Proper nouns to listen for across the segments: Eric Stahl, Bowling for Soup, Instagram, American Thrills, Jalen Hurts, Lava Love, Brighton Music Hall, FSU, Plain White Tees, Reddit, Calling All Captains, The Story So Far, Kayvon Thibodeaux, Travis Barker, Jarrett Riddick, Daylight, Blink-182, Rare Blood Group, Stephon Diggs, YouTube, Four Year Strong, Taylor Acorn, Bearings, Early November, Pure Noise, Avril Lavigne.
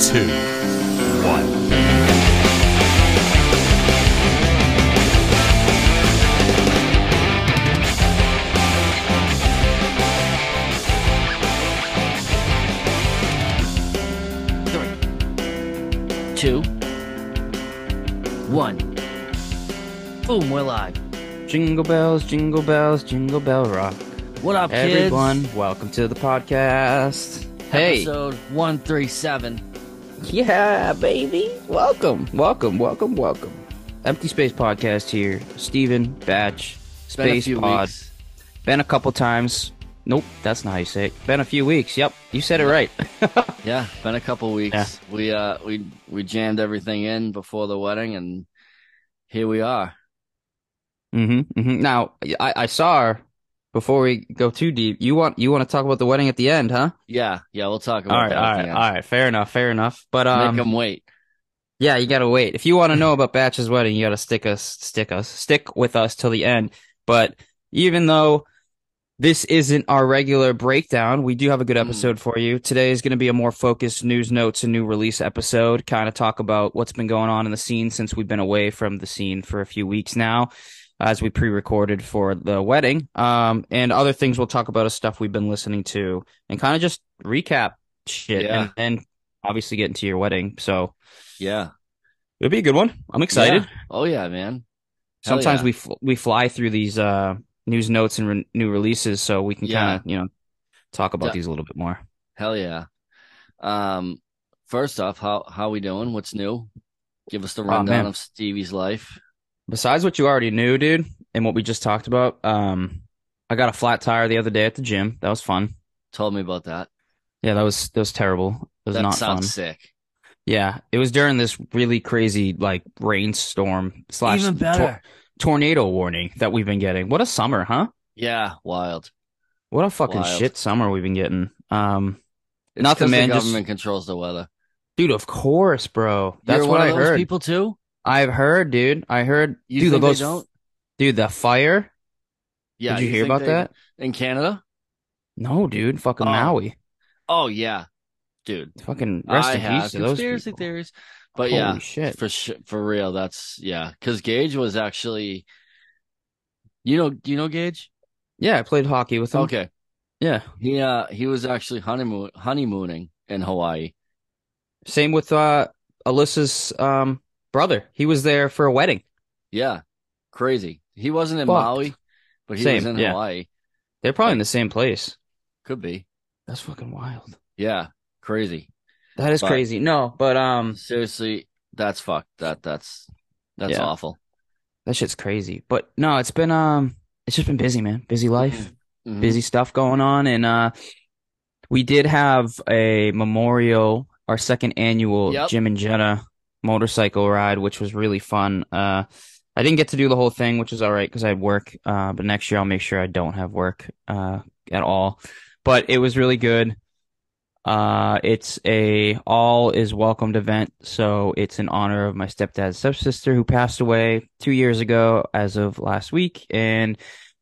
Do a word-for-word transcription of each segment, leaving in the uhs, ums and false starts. two, one. Three, two, one. Boom, we're live. Jingle bells, jingle bells, jingle bell rock. What up, everyone, kids? Everyone, welcome to the podcast. Hey. Episode one thirty-seven. Yeah, baby. Welcome, welcome, welcome, welcome. Empty Space Podcast here. Steven, Batch, Space Been Pod. Weeks. Been a couple times. Nope, that's not how you say it. Been a few weeks. Yep, you said it right. Yeah, been a couple weeks. Yeah. We uh, we we jammed everything in before the wedding, and here we are. Mm-hmm. Mm-hmm. Now, I, I saw her. Before we go too deep, you want you want to talk about the wedding at the end, huh? Yeah, yeah, we'll talk about all right, that. All right, all right, fair enough, fair enough. But um, make them wait. Yeah, you gotta wait. If you want to know about Batch's wedding, you gotta stick us, stick us, stick with us till the end. But even though this isn't our regular breakdown, we do have a good episode mm. for you. Today is gonna be a more focused news, notes, and new release episode. Kind of talk about what's been going on in the scene since we've been away from the scene for a few weeks now, as we pre-recorded for the wedding, um, and other things we'll talk about is stuff we've been listening to, and kind of just recap shit, yeah. and, and obviously get into your wedding. So yeah, it'll be a good one. I'm excited. Yeah. Oh yeah, man. Hell Sometimes yeah. we fl- we fly through these uh, news notes and re- new releases, so we can yeah. kind of you know talk about yeah. these a little bit more. Hell yeah. Um, first off, how how we doing? What's new? Give us the rundown oh, of Stevie's life. Besides what you already knew, dude, and what we just talked about, um, I got a flat tire the other day at the gym. That was fun. Told me about that. Yeah, that was that was terrible. It was that not sounds fun. Sick. Yeah, it was during this really crazy like rainstorm slash tor- tornado warning that we've been getting. What a summer, huh? Yeah, wild. What a fucking wild. shit summer we've been getting. Um, it's nothing, man. The government just... controls the weather, dude. Of course, bro. That's You're what one I of those heard. People too. I've heard, dude. I heard. You dude, think those, they don't? Dude, the fire. Yeah, did you, you hear about they, that in Canada? No, dude. Fucking oh. Maui. Oh yeah, dude. Fucking rest I in have peace to those conspiracy theories, but Holy yeah, shit. for for real. That's yeah. Because Gage was actually, you know, you know Gage. Yeah, I played hockey with him. Okay. Yeah, he uh, he was actually honeymoon honeymooning in Hawaii. Same with uh, Alyssa's um. brother. He was there for a wedding. Yeah. Crazy. He wasn't in Fuck. Maui, but he same. was in yeah. Hawaii. They're probably but, in the same place. Could be. That's fucking wild. Yeah. Crazy. That is but, crazy. No, but um seriously, that's fucked. That that's that's yeah. awful. That shit's crazy. But no, it's been um it's just been busy, man. Busy life. Mm-hmm. Busy stuff going on. And uh we did have a memorial, our second annual yep. Jim and Jenna motorcycle ride, which was really fun. Uh, I didn't get to do the whole thing, which is all right because I had work. Uh, but next year I'll make sure I don't have work uh, at all. But it was really good. Uh, it's a all is welcomed event, so it's in honor of my stepdad's stepsister who passed away two years ago, as of last week. And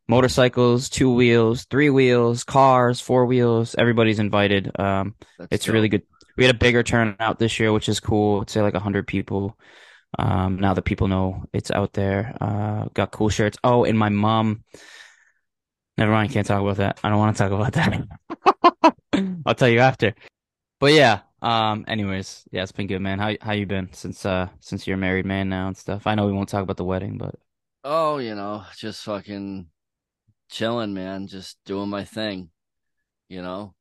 motorcycles, two wheels, three wheels, cars, four wheels, everybody's invited. Um, That's it's dope. really good. We had a bigger turnout this year, which is cool. I'd say like one hundred people. Um, now that people know it's out there. Uh, got cool shirts. Oh, and my mom. Never mind. Can't talk about that. I don't want to talk about that. I'll tell you after. But yeah. Um. Anyways, yeah, it's been good, man. How how you been since uh since you're a married man now and stuff? I know we won't talk about the wedding, but oh, you know, just fucking chilling, man. Just doing my thing. You know.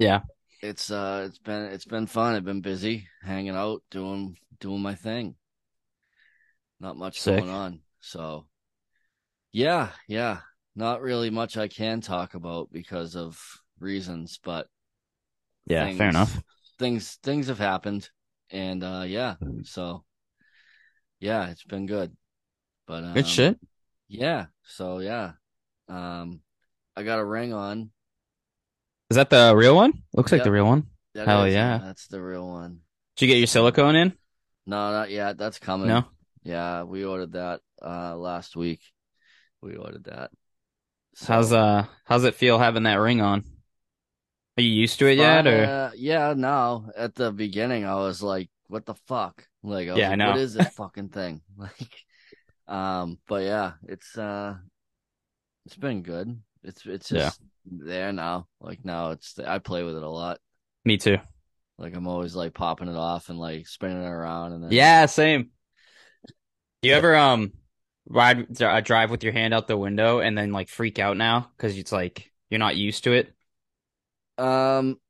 Yeah. It's uh, it's been it's been fun. I've been busy hanging out, doing doing my thing. Not much Sick. going on, so yeah, yeah. Not really much I can talk about because of reasons, but yeah, things, fair enough. Things things have happened, and uh, yeah, so yeah, it's been good. But um, good shit. Yeah. So yeah, um, I got a ring on. Is that the real one? Looks yep. like the real one. That Hell is, yeah. That's the real one. Did you get your silicone in? No, not yet. That's coming. No? Yeah, we ordered that uh, last week. We ordered that. So, how's uh how's it feel having that ring on? Are you used to it yet? Uh, or uh, yeah, no. At the beginning, I was like, "What the fuck?" Like, I was yeah, like, I know. What is this fucking thing? Like, um, but yeah, it's uh, it's been good. It's it's just yeah. there now. Like now, it's I play with it a lot. Me too. Like I'm always like popping it off and like spinning it around and then... yeah, same. Do you ever um ride drive with your hand out the window and then like freak out now because it's like you're not used to it? Um,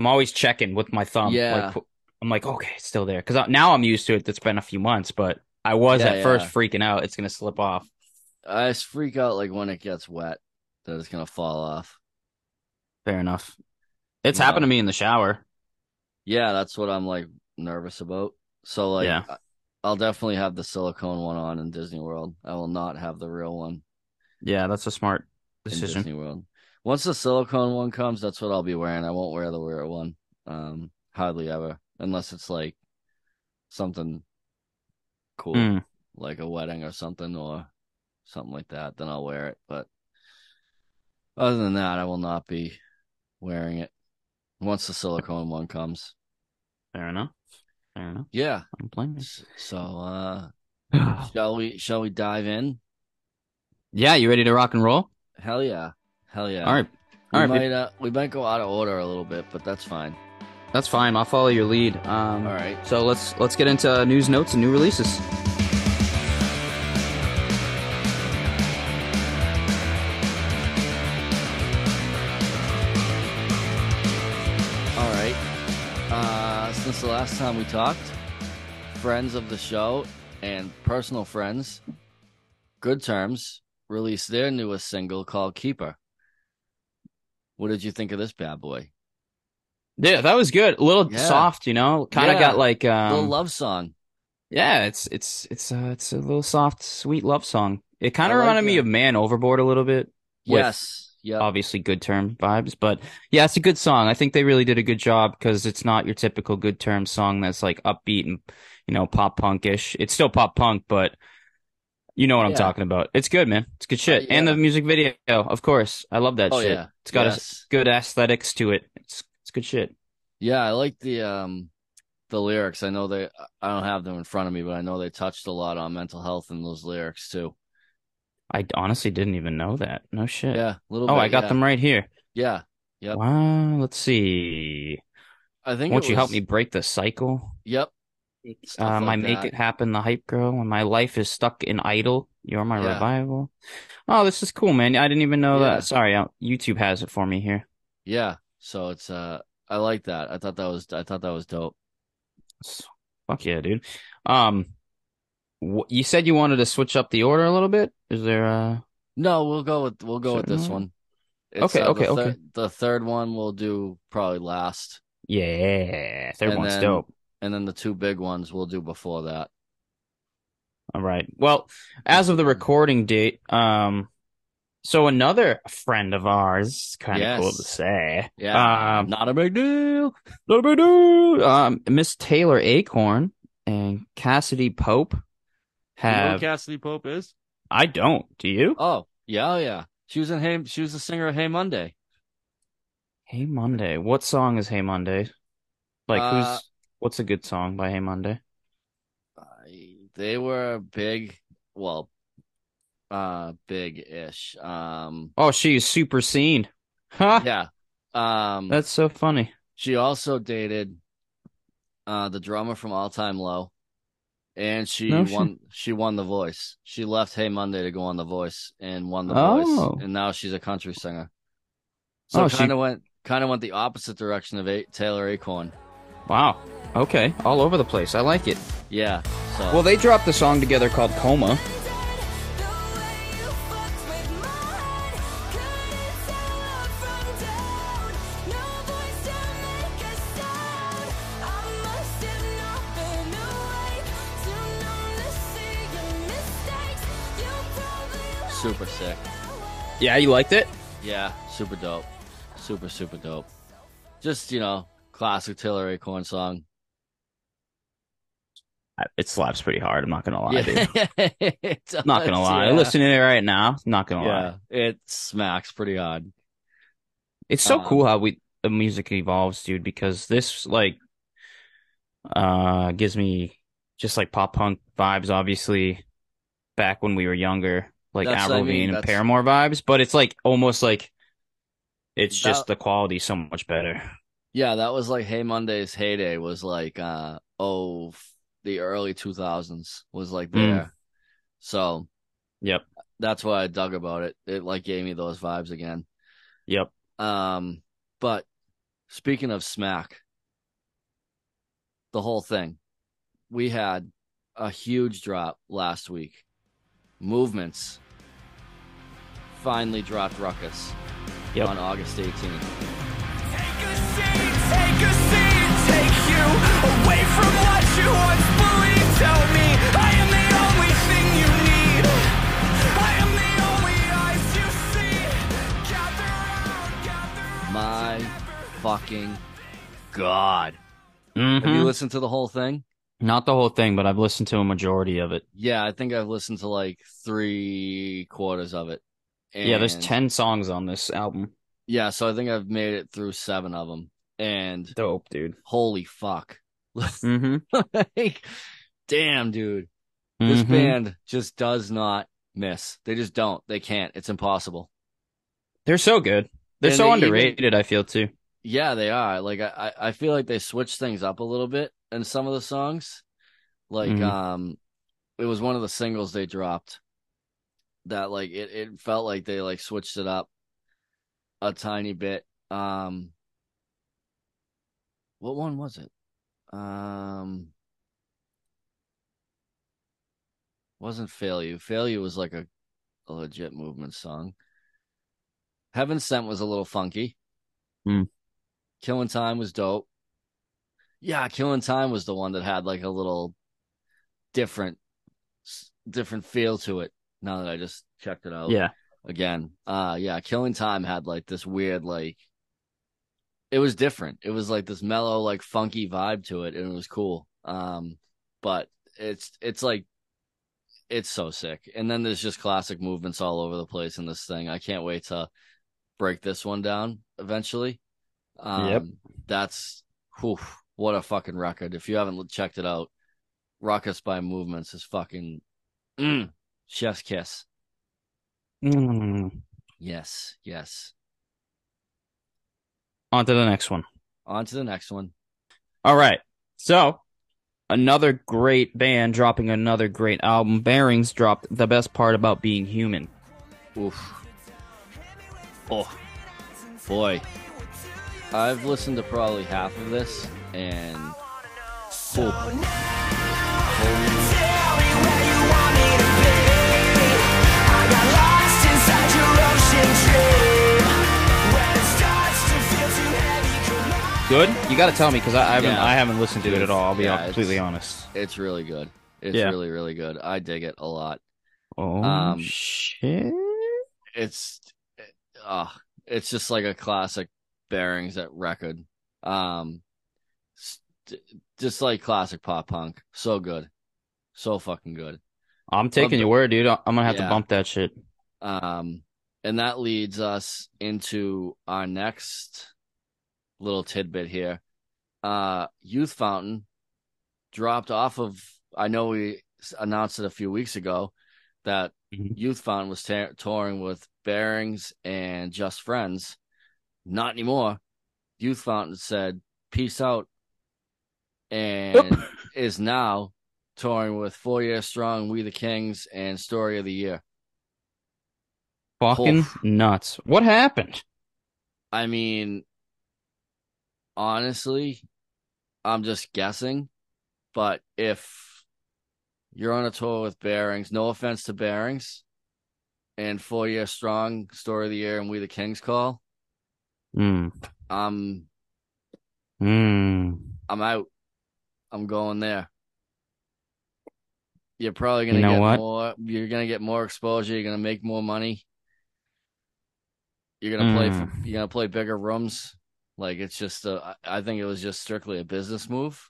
I'm always checking with my thumb. Yeah. Like, I'm like, okay, it's still there. Because now I'm used to it. That's been a few months, but I was yeah, at yeah. first freaking out. It's going to slip off. I just freak out like when it gets wet that it's going to fall off. Fair enough. It's no. happened to me in the shower. Yeah, that's what I'm like nervous about. So like, yeah. I'll definitely have the silicone one on in Disney World. I will not have the real one. Yeah, that's a smart decision. In Disney World. Once the silicone one comes, that's what I'll be wearing. I won't wear the real one, um, hardly ever, unless it's like something cool, mm. like a wedding or something, or something like that. Then I'll wear it. But other than that, I will not be wearing it once the silicone one comes. Fair enough. Fair enough. Yeah. I'm playing this. So, uh, shall we? Shall we dive in? Yeah, you ready to rock and roll? Hell yeah. Hell yeah. All right. All we right. Might, uh, we might go out of order a little bit, but that's fine. That's fine. I'll follow your lead. Um, All right. So let's let's get into news, notes, and new releases. All right. Uh, since the last time we talked, friends of the show and personal friends, Good Terms, released their newest single called Keeper. What did you think of this bad boy? Yeah, that was good. A little yeah. soft, you know. Kind of yeah. got like um, a little love song. Yeah, it's it's it's uh, it's a little soft, sweet love song. It kind of like reminded that. me of Man Overboard a little bit. Yes, yeah. Obviously, Good Term vibes, but yeah, it's a good song. I think they really did a good job because it's not your typical Good Term song that's like upbeat and, you know, pop punkish. It's still pop punk, but you know what yeah. I'm talking about. It's good, man. It's good shit. Uh, yeah. And the music video, of course. I love that oh, shit. Yeah. It's got yes. a good aesthetics to it. It's it's good shit. Yeah, I like the um the lyrics. I know they I don't have them in front of me, but I know they touched a lot on mental health in those lyrics too. I honestly didn't even know that. No shit. Yeah, a little bit. Oh, I got yeah. them right here. Yeah. Yep. Wow, let's see. I think Won't was... you help me break the cycle? Yep. Uh, my like make that. it happen, the hype girl. When my life is stuck in idle, you're my yeah. revival. Oh, this is cool, man. I didn't even know yeah. that. Sorry, YouTube has it for me here. Yeah, so it's uh, I like that. I thought that was, I thought that was dope. Fuck yeah, dude. Um, wh- you said you wanted to switch up the order a little bit. Is there uh? No, we'll go with we'll go with this one. one. It's, okay, uh, okay, the thir- okay. The third one we'll do probably last. Yeah, third and one's then... dope. And then the two big ones we'll do before that. All right. Well, as of the recording date, um, so another friend of ours, kind of yes. cool to say. Yeah. Um, not a big deal. Not a big deal. Um, Miss Taylor Acorn and Cassadee Pope have. You know who Cassadee Pope is? I don't. Do you? Oh, yeah, yeah. She was in Hey. She was the singer of Hey Monday. Hey Monday. What song is Hey Monday? Like uh, who's? What's a good song by Hey Monday? Uh, they were big, well, uh, big-ish. Um, oh, she's super seen. Huh? Yeah. Um, That's so funny. She also dated uh, the drummer from All Time Low, and she no, won she... she won The Voice. She left Hey Monday to go on The Voice and won The oh. Voice, and now she's a country singer. So oh, kind of she... went kind of went the opposite direction of a- Taylor Acorn. Wow. Okay. All over the place. I like it. Yeah. So. Well, they dropped a song together called Coma. Super sick. Yeah, you liked it? Yeah. Super dope. Super, super dope. Just, you know... classic Taylor Acorn song. It slaps pretty hard. I'm not gonna lie, dude. It's not nuts, gonna lie. Yeah. I'm listening to it right now. Not gonna yeah, lie. It smacks pretty hard. It's so um, cool how we the music evolves, dude, because this like uh gives me just like pop punk vibes, obviously, back when we were younger, like Avril Lavigne I mean, and Paramore vibes, but it's like almost like it's that, just the quality so much better. Yeah, that was like Hey Monday's heyday was like uh oh the early two thousands was like there. Mm. So yep. That's what I dug about it. It like gave me those vibes again. Yep. Um, but speaking of smack, the whole thing, we had a huge drop last week. Movements finally dropped Ruckus yep. on August eighteenth. Take a seat, take a seat, take you away from what you once believed. Tell me I am the only thing you need. I am the only eyes you see. Gather around, gather around. My fucking God. Mm-hmm. Have you listened to the whole thing? Not the whole thing, but I've listened to a majority of it. Yeah, I think I've listened to like three quarters of it. And yeah, there's ten songs on this album. Yeah, so I think I've made it through seven of them. And dope, dude. Holy fuck. Mm-hmm. Like, damn, dude. Mm-hmm. This band just does not miss. They just don't. They can't. It's impossible. They're so good. They're and so they underrated, even... I feel, too. Yeah, they are. Like, I, I feel like they switch things up a little bit. And some of the songs, like mm-hmm. um, it was one of the singles they dropped that like it, it felt like they like switched it up a tiny bit. Um, what one was it? Um, wasn't Fail You. Fail You was like a, a legit movement song. Heaven Sent was a little funky. Mm. Killing Time was dope. Yeah, Killing Time was the one that had like a little different different feel to it now that I just checked it out. Yeah. Again. Uh yeah, Killing Time had like this weird like it was different. It was like this mellow like funky vibe to it and it was cool. Um but it's it's like it's so sick. And then there's just classic movements all over the place in this thing. I can't wait to break this one down eventually. Um yep. that's whew. What a fucking record. If you haven't checked it out, Ruckus by Movements is fucking mm, chef's kiss. Mm. Yes, yes. On to the next one. On to the next one. All right. So, another great band dropping another great album. Bearings dropped The Best Part About Being Human. Oof. Oh, boy. I've listened to probably half of this. And so now, tell me where you want me to be. I got lost inside your ocean dream. When it starts to feel too heavy. Good? You gotta tell me because I, I haven't yeah. I haven't listened to it at all, I'll be yeah, completely it's, honest. It's really good. It's yeah. really, really good. I dig it a lot. Oh um, shit. It's it, uh, it's just like a classic Bearings at record. Um Just like classic pop punk. So good. So fucking good. I'm taking your word, dude. I'm going to have yeah. to bump that shit. Um, and that leads us into our next little tidbit here. Uh, Youth Fountain dropped off of... I know we announced it a few weeks ago that mm-hmm. Youth Fountain was ta- touring with Bearings and Just Friends. Not anymore. Youth Fountain said, peace out. And is now touring with Four Year Strong, We the Kings, and Story of the Year. Fucking Oof. nuts. What happened? I mean, honestly, I'm just guessing. But if you're on a tour with Bearings, no offense to Bearings, and Four Year Strong, Story of the Year, and We the Kings call, mm. um, mm. I'm out. I'm going there. You're probably gonna you know get what? more. You're gonna get more exposure. You're gonna make more money. You're gonna mm. play. You're gonna play bigger rooms. Like it's just. A, I think it was just strictly a business move,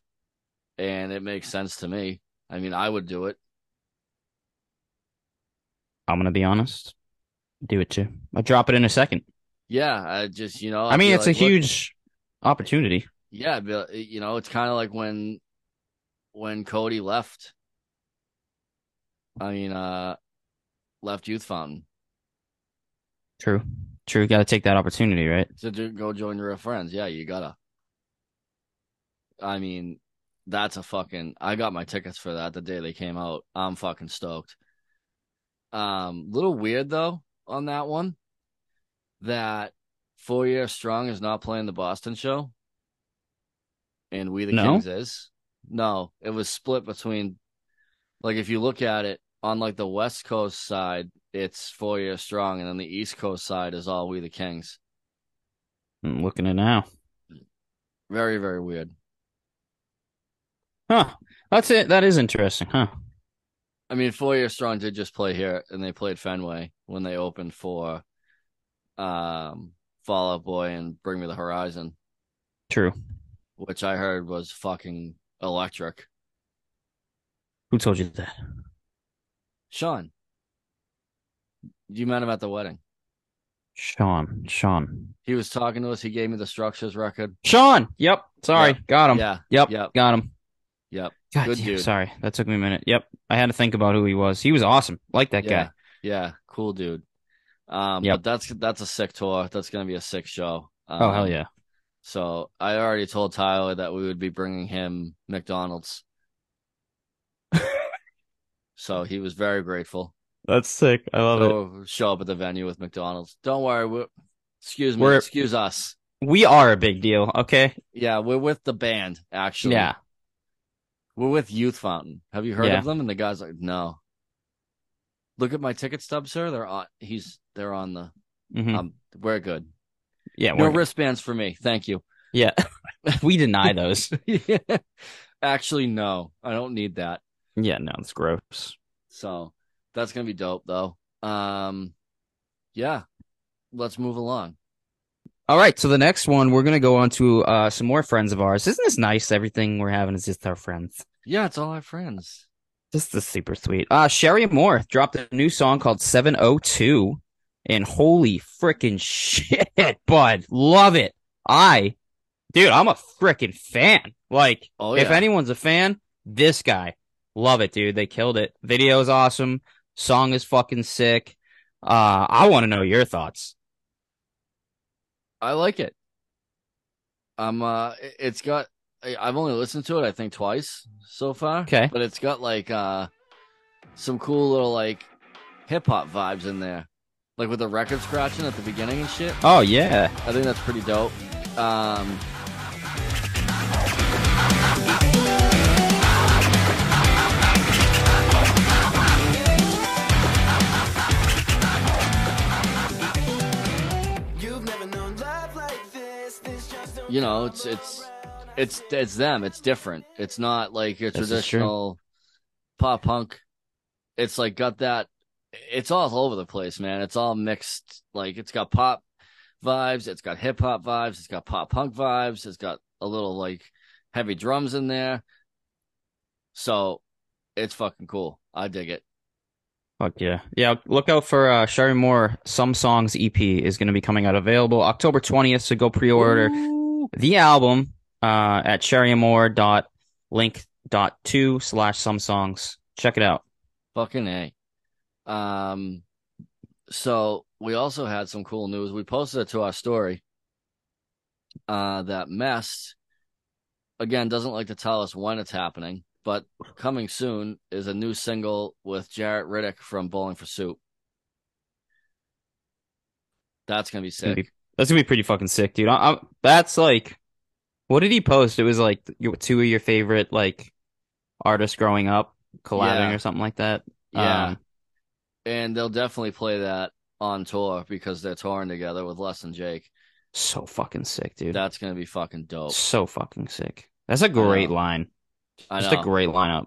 and it makes sense to me. I mean, I would do it. I'm gonna be honest. Do it too. I'll drop it in a second. Yeah, I just you know. I, I mean, it's like, a look, huge. opportunity. Yeah, but, you know, it's kind of like when when Cody left. I mean, uh, left Youth Fountain. True, true. Got to take that opportunity, right? To do, go join your friends. Yeah, you gotta. I mean, that's a fucking. I got my tickets for that the day they came out. I'm fucking stoked. Um, little weird though on that one, that Four Year Strong is not playing the Boston show, and We the no? Kings is. No, it was split between. Like, if you look at it, on, like, the West Coast side, it's Four Year Strong, and then the East Coast side is all We the Kings. I'm looking at it now. Very, very weird. Huh. That's it. That is interesting, huh? I mean, Four Year Strong did just play here, and they played Fenway when they opened for um, Fall Out Boy and Bring Me the Horizon. True. Which I heard was fucking electric. Who told you that? Sean. You met him at the wedding. Sean. Sean. He was talking to us. He gave me the Structures record. Sean! Yep. Sorry. Yep. Got him. Yeah. Yep. Yep. Got him. Yep. God, good yeah, dude. Sorry. That took me a minute. Yep. I had to think about who he was. He was awesome. Like that yeah. guy. Yeah. Cool dude. Um, yep. But that's that's a sick tour. That's going to be a sick show. Um, oh, hell yeah. So I already told Tyler that we would be bringing him McDonald's. So he was very grateful. That's sick. I love so it. Show up at the venue with McDonald's. Don't worry. We're, excuse me. We're, excuse us. We are a big deal. Okay. Yeah. We're with the band, actually. Yeah. We're with Youth Fountain. Have you heard yeah. of them? And the guy's like, no. Look at my ticket stub, sir. They're on, he's, they're on the, mm-hmm. um, we're good. Yeah. No we're wristbands good. For me. Thank you. Yeah. We deny those. Yeah. Actually, no, I don't need that. Yeah, no, it's gross. So that's going to be dope, though. Um, yeah, let's move along. All right, so the next one, we're going to go on to uh, some more friends of ours. Isn't this nice? Everything we're having is just our friends. Yeah, it's all our friends. This is super sweet. Uh, Sherry Moore dropped a new song called seven oh two, and holy freaking shit, bud. Love it. I, dude, I'm a freaking fan. Like, oh, yeah. If anyone's a fan, this guy. Love it, dude. They killed it. Video is awesome. Song is fucking sick. Uh, I want to know your thoughts. I like it. Um, uh, it's got. I've only listened to it, I think, twice so far. Okay, but it's got like uh, some cool little like hip hop vibes in there, like with the record scratching at the beginning and shit. Oh yeah, I think that's pretty dope. Um. You know, it's it's it's it's them. It's different. It's not like your this traditional pop punk. It's like got that. It's all over the place, man. It's all mixed. Like it's got pop vibes. It's got hip hop vibes. It's got pop punk vibes. It's got a little like heavy drums in there. So it's fucking cool. I dig it. Fuck yeah. Yeah, look out for uh, Sherry Moore. Some Songs E P is going to be coming out available October twentieth, so go pre-order. Ooh. The album uh, at sherrymore.link.to slash some songs. Check it out. Fucking A. Um, so we also had some cool news. We posted it to our story uh, that Mest, again, doesn't like to tell us when it's happening, but coming soon is a new single with Jarrett Riddick from Bowling for Soup. That's going to be sick. Maybe. That's going to be pretty fucking sick, dude. I, I, that's like, what did he post? It was like two of your favorite like artists growing up collabing yeah. or something like that. Yeah. Um, and they'll definitely play that on tour because they're touring together with Less Than Jake. So fucking sick, dude. That's going to be fucking dope. So fucking sick. That's a great I line. I Just know. a great lineup.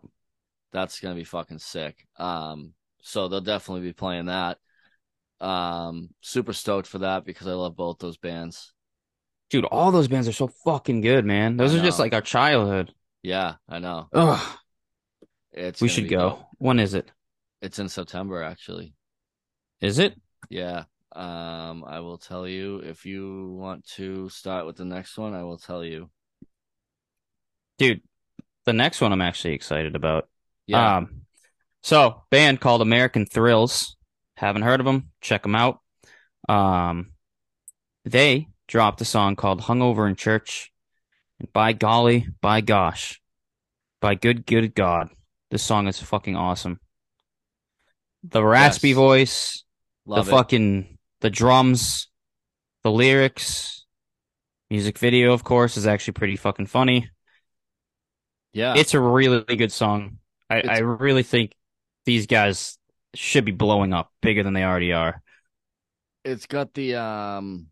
That's going to be fucking sick. Um, so they'll definitely be playing that. Um, super stoked for that because I love both those bands. Dude, all those bands are so fucking good, man. Those are just like our childhood. Yeah, I know. Ugh. It's we should go. Dope. When is it? It's in September, actually. Is it? Yeah. Um, I will tell you if you want to start with the next one. I will tell you, dude. The next one I'm actually excited about. Yeah. Um, so band called American Thrills. Haven't heard of them? Check them out. Um, they dropped a song called "Hungover in Church," and by golly, by gosh, by good good God, this song is fucking awesome. The raspy yes. voice. Love the it. Fucking, the drums, the lyrics, music video, of course, is actually pretty fucking funny. Yeah. It's a really, really good song. I, I really think these guys should be blowing up bigger than they already are. It's got the um,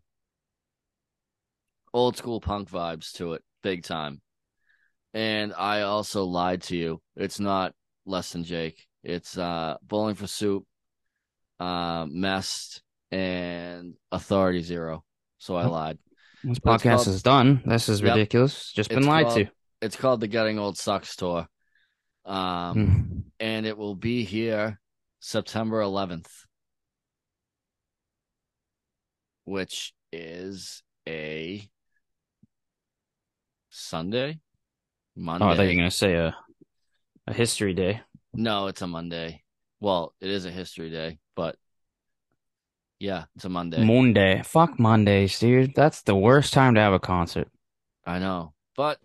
old school punk vibes to it, big time. And I also lied to you. It's not Less Than Jake. It's uh, Bowling for Soup. Uh, Messed and Authority Zero. So I lied. This but podcast called, is done. This is yep, ridiculous. Just been lied called, to. It's called the Getting Old Sucks Tour. Um, and it will be here September eleventh, which is a Sunday? Monday. Oh, I thought you were going to say a, a history day. No, it's a Monday. Well, it is a history day, but yeah, it's a Monday. Monday. Fuck Mondays, dude. That's the worst time to have a concert. I know, but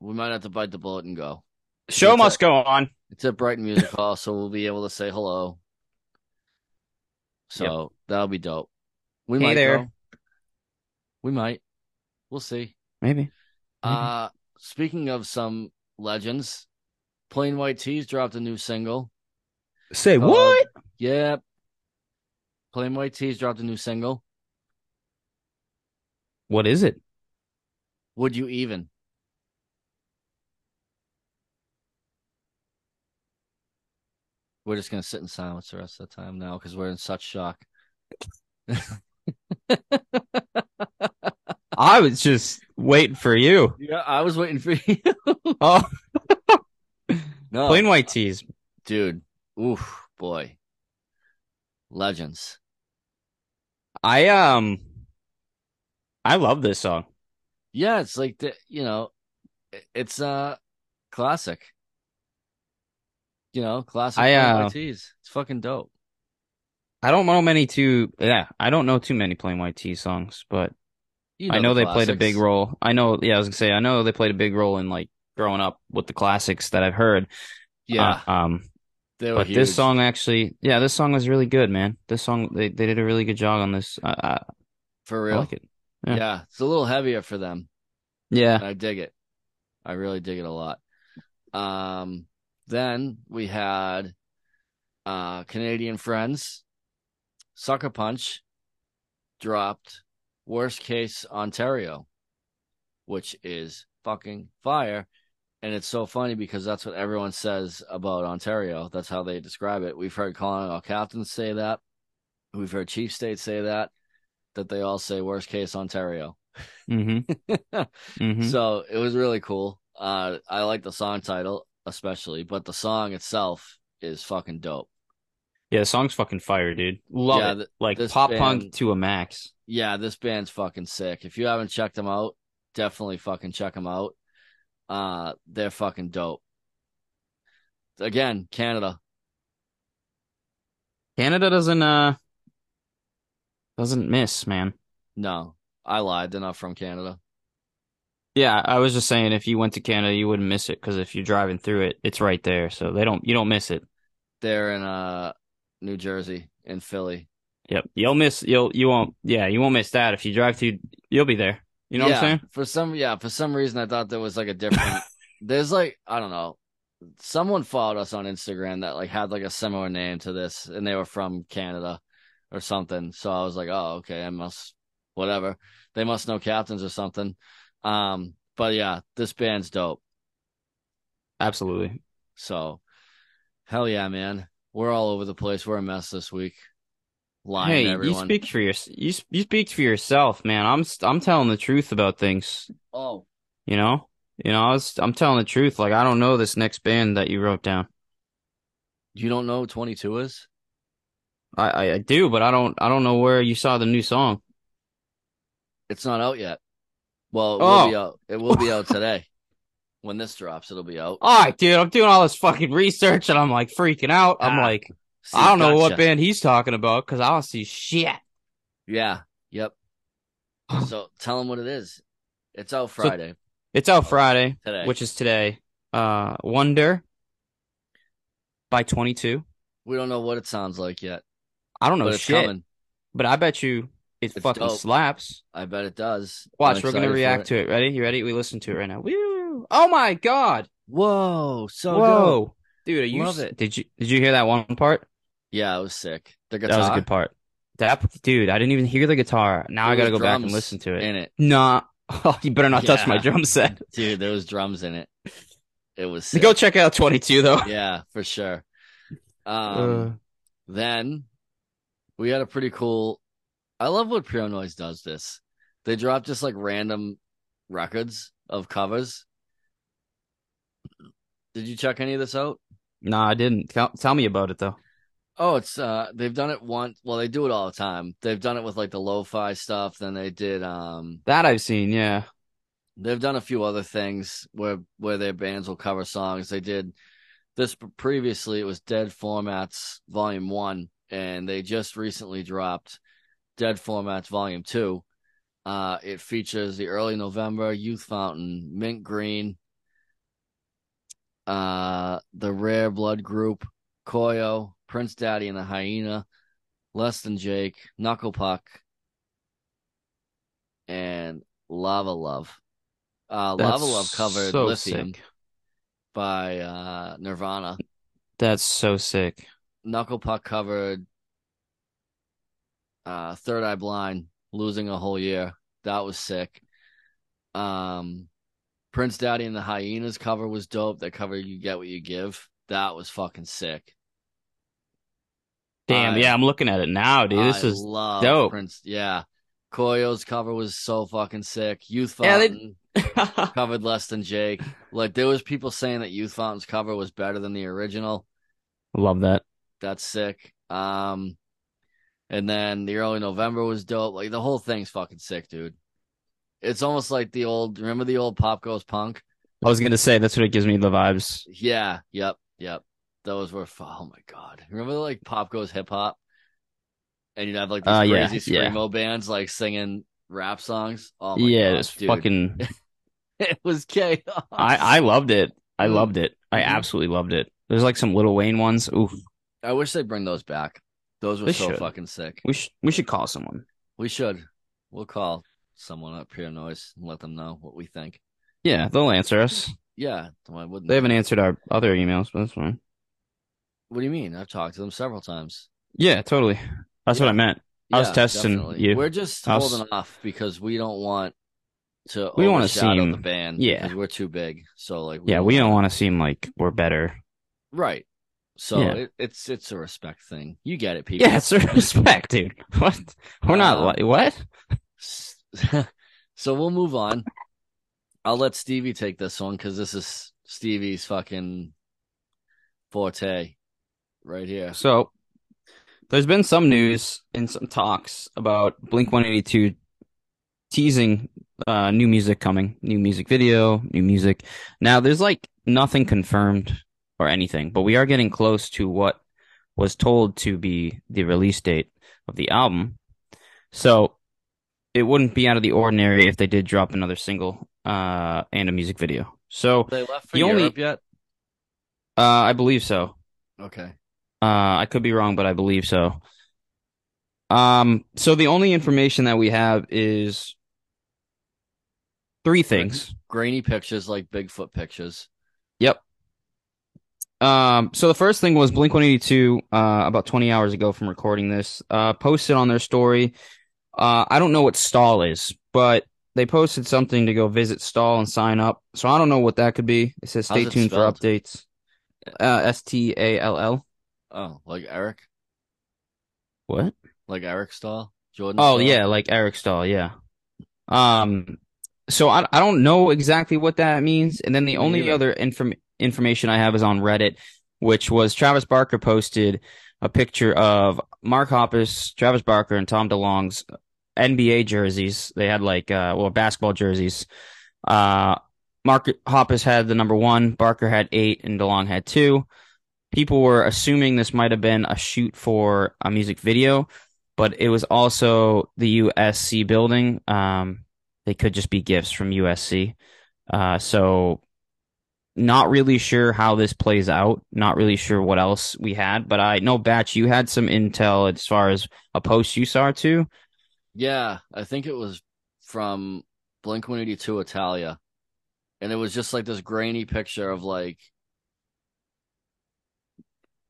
we might have to bite the bullet and go. Show it's must a, go on. It's at Brighton Music Hall, so we'll be able to say hello. So yep. that'll be dope. We hey might there. Go. We might. We'll see. Maybe. Uh, Maybe. Speaking of some legends, Plain White Tees dropped a new single. Say called, what? Yeah. Plain White Tees dropped a new single. What is it? Would you even? We're just going to sit in silence the rest of the time now because we're in such shock. I was just waiting for you. Yeah, I was waiting for you. Oh. No. Plain White Tees. Dude. Oof, boy. Legends. I, um, I love this song. Yeah, it's like, the, you know, it's a uh, classic. You know, classic I, uh, Plain White Tees. It's fucking dope. I don't know many too, yeah, I don't know too many Plain White Tees songs, but you know I know the they classics. Played a big role. I know, yeah, I was gonna say, I know they played a big role in, like, growing up with the classics that I've heard. Yeah. Uh, um, But huge. This song actually, yeah, this song was really good, man. This song, they, they did a really good job on this. Uh, uh, for real? I like it. Yeah. yeah, it's a little heavier for them. Yeah. I dig it. I really dig it a lot. Um, Then we had uh, Canadian Friends, Sucker Punch, dropped Worst Case Ontario, which is fucking fire. And it's so funny because that's what everyone says about Ontario. That's how they describe it. We've heard Colin all captains say that. We've heard Chief State say that, that they all say worst case Ontario. Mm-hmm. mm-hmm. So it was really cool. Uh, I like the song title especially, but the song itself is fucking dope. Yeah, the song's fucking fire, dude. Love yeah, th- it. Like pop band, punk to a max. Yeah, this band's fucking sick. If you haven't checked them out, definitely fucking check them out. Uh, they're fucking dope. Again, Canada. Canada doesn't uh doesn't miss, man. No, I lied. They're not from Canada. Yeah, I was just saying if you went to Canada, you wouldn't miss it because if you're driving through it, it's right there. So they don't you don't miss it. They're in uh New Jersey and Philly. Yep, you'll miss you'll you won't yeah you won't miss that if you drive through. You'll be there. You know yeah, what I'm saying? For some, yeah, for some reason, I thought there was like a different. There's like I don't know. Someone followed us on Instagram that like had like a similar name to this, and they were from Canada or something. So I was like, oh, okay, I must whatever. They must know captains or something. Um, but yeah, this band's dope. Absolutely. So, hell yeah, man. We're all over the place. We're a mess this week. Lying hey, everyone. you speak for your you, you speak for yourself, man. I'm I'm telling the truth about things. Oh, you know, you know, I was, I'm telling the truth. Like I don't know this next band that you wrote down. You don't know what twenty two is? I, I do, but I don't I don't know where you saw the new song. It's not out yet. Well, it oh. will be out. It will be out today. When this drops, it'll be out. All right, dude. I'm doing all this fucking research, and I'm like freaking out. I'm ah, like, see, I don't gotcha. know what band he's talking about because I don't see shit. Yeah. Yep. So tell him what it is. It's out Friday. So it's out Friday, today. which is today. Uh, Wonder by Twenty Two. We don't know what it sounds like yet. I don't know but shit. Coming. But I bet you it it's fucking dope. slaps. I bet it does. Watch, I'm we're gonna react to it. Ready? You ready? We listen to it right now. Woo! Oh my god! Whoa! So whoa, good. dude! Are you Love it. Did you did you hear that one part? Yeah, I was sick. The guitar. That was a good part. That dude, I didn't even hear the guitar. Now there I gotta go back and listen to it. In it. Nah, oh, you better not yeah. touch my drum set, dude. There was drums in it. It was sick. Go check out twenty-two though. Yeah, for sure. Um, uh, then we had a pretty cool. I love what Pure Noise does this. They drop just like random records of covers. Did you check any of this out? No, nah, I didn't. Tell, tell me about it though. Oh, it's uh, they've done it once. Well, they do it all the time. They've done it with like the lo-fi stuff. Then they did um that I've seen. Yeah, they've done a few other things where where their bands will cover songs. They did this previously. It was Dead Formats Volume One, and they just recently dropped Dead Formats Volume Two. Uh, it features the Early November, Youth Fountain, Mint Green, uh, the Rare Blood Group, Koyo, Prince Daddy and the Hyena, Less Than Jake, Knucklepuck, and Lava Love. Uh, Lava Love covered so Lithium sick. by uh, Nirvana. That's so sick. Knucklepuck covered uh, Third Eye Blind, Losing a Whole Year. That was sick. Um, Prince Daddy and the Hyenas cover was dope. That cover You Get What You Give. That was fucking sick. Damn, I, yeah, I'm looking at it now, dude. This I is love dope. Prince, yeah. Koyo's cover was so fucking sick. Youth Fountain yeah, they... covered Less Than Jake. Like, there was people saying that Youth Fountain's cover was better than the original. Love that. That's sick. Um, and then the Early November was dope. Like, the whole thing's fucking sick, dude. It's almost like the old, remember the old Pop Goes Punk? I was going to say, that's what it gives me the vibes. Yeah, yep, yep. Those were, oh my god! Remember, like Pop Goes Hip Hop, and you'd have like these uh, crazy yeah, screamo yeah. bands like singing rap songs. Oh my yeah, god, it was dude. fucking. It was chaos. I, I loved it. I loved it. I absolutely loved it. There's like some Lil Wayne ones. Oof. I wish they'd bring those back. Those were they so should. fucking sick. We should we should call someone. We should. We'll call someone up Pure Noise and let them know what we think. Yeah, they'll answer us. Yeah, why wouldn't they? Haven't answered our other emails, but that's fine. What do you mean? I've talked to them several times. Yeah, totally. That's yeah. what I meant. I yeah, was testing definitely. you. We're just was... holding off because we don't want to we want to seem the band. Yeah, because we're too big. So like, we yeah, don't we don't want to seem like we're better. Right. So yeah. it, it's it's a respect thing. You get it, people. Yeah, it's a respect, dude. What? We're um, not what? So we'll move on. I'll let Stevie take this one because this is Stevie's fucking forte. Right here. So, there's been some news and some talks about Blink one eighty-two teasing uh, new music coming, new music video, new music. Now, there's like nothing confirmed or anything, but we are getting close to what was told to be the release date of the album. So, it wouldn't be out of the ordinary if they did drop another single uh, and a music video. So, they left for Europe only... yet? Uh, I believe so. Okay. Uh, I could be wrong, but I believe so. Um, so the only information that we have is three things. Grainy pictures like Bigfoot pictures. Yep. Um, so the first thing was Blink one eighty-two, uh, about twenty hours ago from recording this, uh, posted on their story. Uh, I don't know what Stall is, but they posted something to go visit Stall and sign up. So I don't know what that could be. It says stay tuned for updates. Uh, S T A L L. Oh, like Eric? What? Like Eric Stahl? Jordan Oh, Stahl? yeah, like Eric Stahl, yeah. Um, so I, I don't know exactly what that means. And then the Me only either. other inform- information I have is on Reddit, which was Travis Barker posted a picture of Mark Hoppus, Travis Barker, and Tom DeLong's N B A jerseys. They had like, uh, well, basketball jerseys. Uh, Mark Hoppus had the number one, Barker had eight, and DeLong had two. People were assuming this might have been a shoot for a music video, but it was also the U S C building. Um, they could just be gifts from U S C. Uh, so not really sure how this plays out. Not really sure what else we had, but I know, Batch, you had some intel as far as a post you saw too. Yeah, I think it was from Blink one eighty-two Italia. And it was just like this grainy picture of like,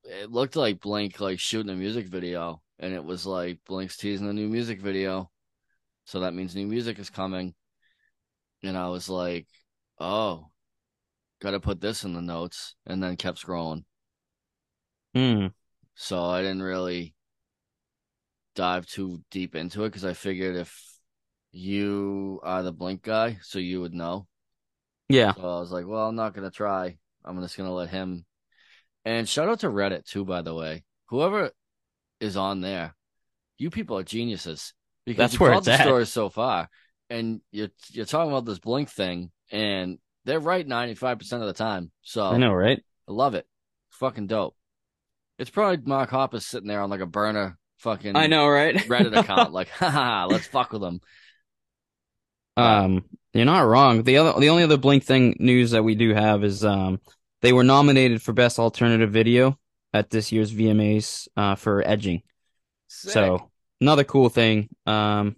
it looked like Blink like shooting a music video, and it was like Blink's teasing a new music video. So that means new music is coming. And I was like, oh, got to put this in the notes, and then kept scrolling. Mm. So I didn't really dive too deep into it because I figured if you are the Blink guy, so you would know. Yeah. So I was like, well, I'm not going to try. I'm just going to let him. And shout out to Reddit, too, by the way. Whoever is on there, you people are geniuses. Because that's where it's at. You've told the story so far. And you're, you're talking about this Blink thing, and they're right ninety-five percent of the time. So I know, right? I love it. It's fucking dope. It's probably Mark Hoppus sitting there on like a burner fucking I know, right? Reddit account. Like, haha, let's fuck with them. Um, you're not wrong. The other, the only other Blink thing news that we do have is um, they were nominated for Best Alternative Video at this year's V M As uh, for Edging. Sick. So another cool thing. Um.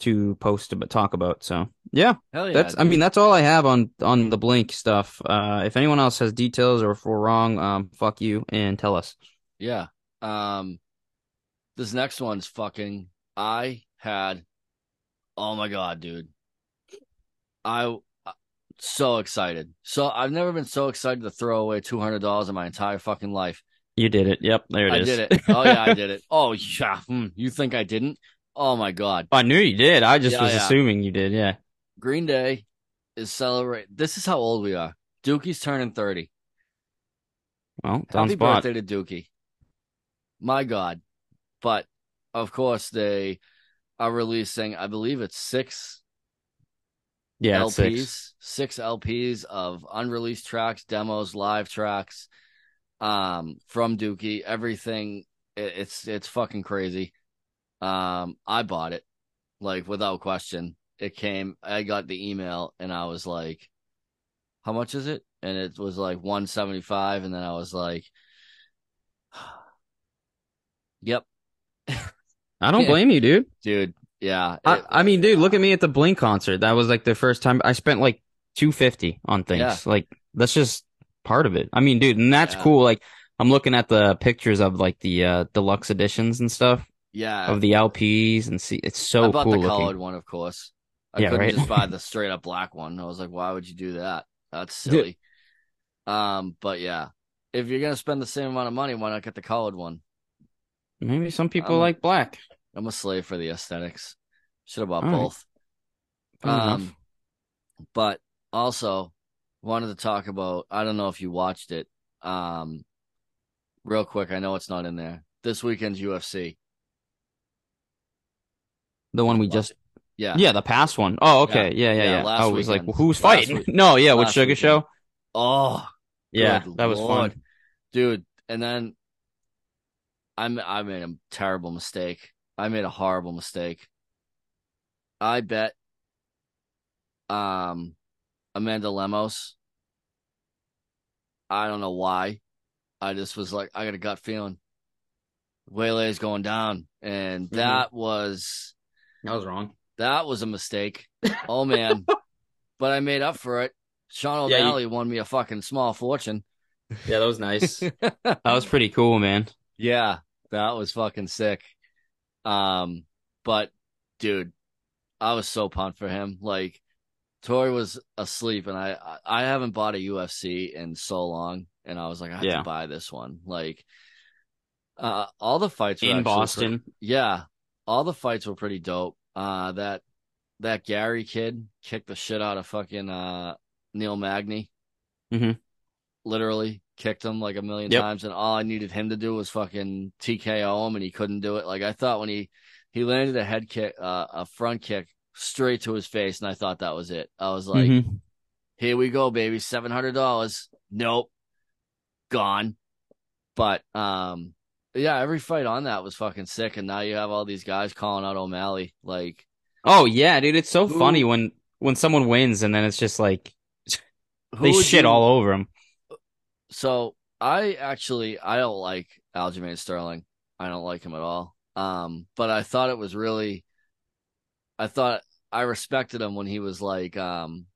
to post about, talk about. So yeah, yeah that's dude. I mean, that's all I have on on the Blink stuff. Uh if anyone else has details or if we're wrong, um fuck you and tell us. Yeah. Um this next one's fucking I had oh my god, dude. I so excited. So I've never been so excited to throw away two hundred dollars in my entire fucking life. You did it. Yep, there it I is. I did it. Oh yeah, I did it. Oh yeah. Mm, you think I didn't? Oh, my God. I knew you did. I just yeah, was yeah. assuming you did, yeah. Green Day is celebrating. This is how old we are. Dookie's turning thirty. Well, happy spot. birthday to Dookie. My God. But, of course, they are releasing, I believe it's six yeah, L Ps. Six. six L Ps of unreleased tracks, demos, live tracks um, from Dookie. Everything. It's It's fucking crazy. Um, I bought it, like, without question. It came, I got the email, and I was like, how much is it? And it was like one seventy-five, and then I was like, yep. I don't blame you, dude. Dude, yeah. It, I, I mean, dude, look at me at the Blink concert. That was, like, the first time. I spent, like, two hundred fifty dollars on things. Yeah. Like, that's just part of it. I mean, dude, and that's yeah. cool. Like, I'm looking at the pictures of, like, the uh, deluxe editions and stuff. Yeah, of the L Ps and see, it's so cool. I bought cool the colored looking. one, of course. I yeah, couldn't right? just buy the straight up black one. I was like, why would you do that? That's silly. Dude. Um, but yeah, if you're gonna spend the same amount of money, why not get the colored one? Maybe some people I'm, like black. I'm a slave for the aesthetics. Should have bought All both. Right. Um, enough. But also wanted to talk about. I don't know if you watched it. Um, real quick, I know it's not in there. This weekend's U F C. The one we just, yeah, yeah, the past one. Oh, okay, yeah, yeah, yeah. yeah. yeah. I was weekend. like, who's fighting? No, yeah, with Sugar weekend. Show. Oh, yeah, that Lord. was fun, dude. And then I'm, I made a terrible mistake. I made a horrible mistake. I bet, um, Amanda Lemos. I don't know why. I just was like, I got a gut feeling. Waylay's going down, and mm-hmm. that was. I was wrong. That was a mistake. Oh, man. But I made up for it. Sean O'Malley yeah, you... won me a fucking small fortune. Yeah, that was nice. That was pretty cool, man. Yeah, that was fucking sick. Um, But, dude, I was so pumped for him. Like, Tori was asleep, and I, I haven't bought a U F C in so long. And I was like, I have yeah. to buy this one. Like, uh, all the fights were in Boston. Pretty, yeah. All the fights were pretty dope. Uh, that that Gary kid kicked the shit out of fucking uh, Neil Magny. Mm-hmm. Literally. kicked him like a million yep. times, and all I needed him to do was fucking T K O him, and he couldn't do it. Like, I thought when he, he landed a head kick, uh, a front kick straight to his face, and I thought that was it. I was like, mm-hmm. here we go, baby, seven hundred dollars. Nope. Gone. But, um, yeah, every fight on that was fucking sick, and now you have all these guys calling out O'Malley. Like, oh, yeah, dude, it's so who, funny when, when someone wins, and then it's just like, they shit you, all over him. So, I actually, I don't like Aljamain Sterling. I don't like him at all. Um, but I thought it was really, I thought, I respected him when he was like, um,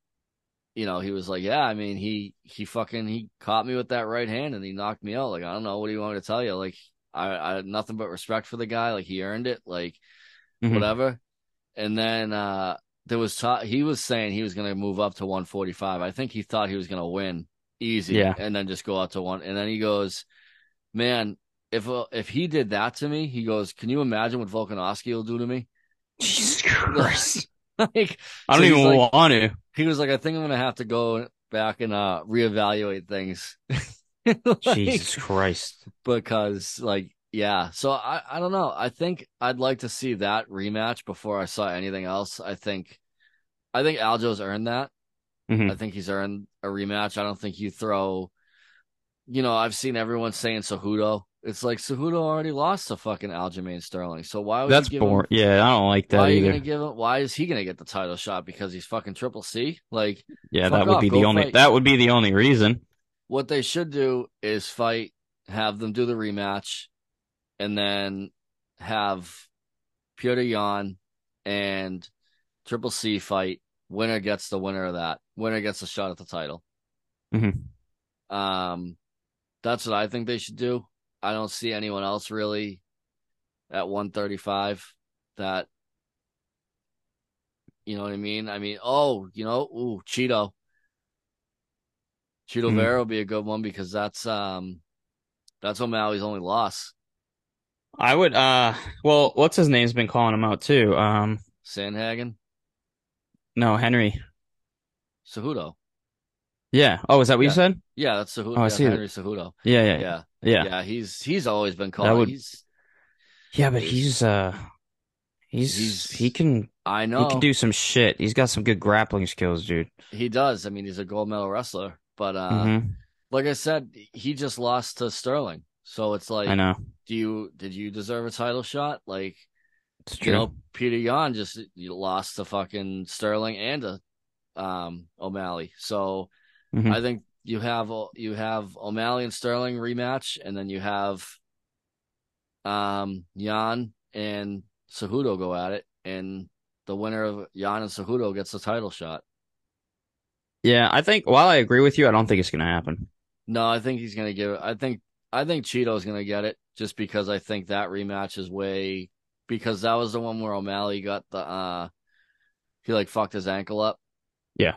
you know, he was like, yeah, I mean, he, he fucking, he caught me with that right hand, and he knocked me out. Like, I don't know, what do you want me to tell you? Like, I, I had nothing but respect for the guy. Like, he earned it, like, mm-hmm. whatever. And then, uh, there was, t- he was saying he was going to move up to one forty-five. I think he thought he was going to win easy yeah. and then just go out to one. And then he goes, man, if, uh, if he did that to me, he goes, can you imagine what Volkanovski will do to me? Jesus Christ. Like, I don't so even like, want to. He was like, I think I'm going to have to go back and uh, reevaluate things. Like, Jesus Christ. Because, like, yeah. So, I, I don't know. I think I'd like to see that rematch before I saw anything else. I think I think Aljo's earned that. Mm-hmm. I think he's earned a rematch. I don't think you throw... You know, I've seen everyone saying Cejudo. It's like, Cejudo already lost to fucking Aljamain Sterling. So why would That's you give boring. Him, yeah, I don't like that why either. Are you gonna give him, why is he going to get the title shot? Because he's fucking Triple C? Like, yeah, that would off. be Go the only fight. That would be the only reason. What they should do is fight, have them do the rematch, and then have Petr Yan and Triple C fight. Winner gets the winner of that. Winner gets a shot at the title. Mm-hmm. Um, that's what I think they should do. I don't see anyone else really at one thirty-five that, you know what I mean? I mean, oh, you know, ooh, Cheeto. Cheeto mm-hmm. Vera will be a good one because that's um, that's O'Malley's only loss. I would, uh, well, what's his name's been calling him out too? Um, Sandhagen? No, Henry. Cejudo. Yeah. Oh, is that what yeah. you said? Yeah, that's Cejudo. Oh, I yeah, see Henry Cejudo. Yeah, yeah, yeah. yeah. Yeah, yeah, he's he's always been called. Would, he's, yeah, but he's uh, he's, he's he can I know he can do some shit. He's got some good grappling skills, dude. He does. I mean, he's a gold medal wrestler. But uh, mm-hmm. like I said, he just lost to Sterling, so it's like, I know. Do you did you deserve a title shot? Like, it's true. You know, Petr Yan just you lost to fucking Sterling and to um O'Malley. So mm-hmm. I think. You have you have O'Malley and Sterling rematch, and then you have um, Yan and Cejudo go at it, and the winner of Yan and Cejudo gets the title shot. Yeah, I think while I agree with you, I don't think it's going to happen. No, I think he's going to give it. I think I think Cheeto's going to get it, just because I think that rematch is way because that was the one where O'Malley got the uh, he like fucked his ankle up. Yeah.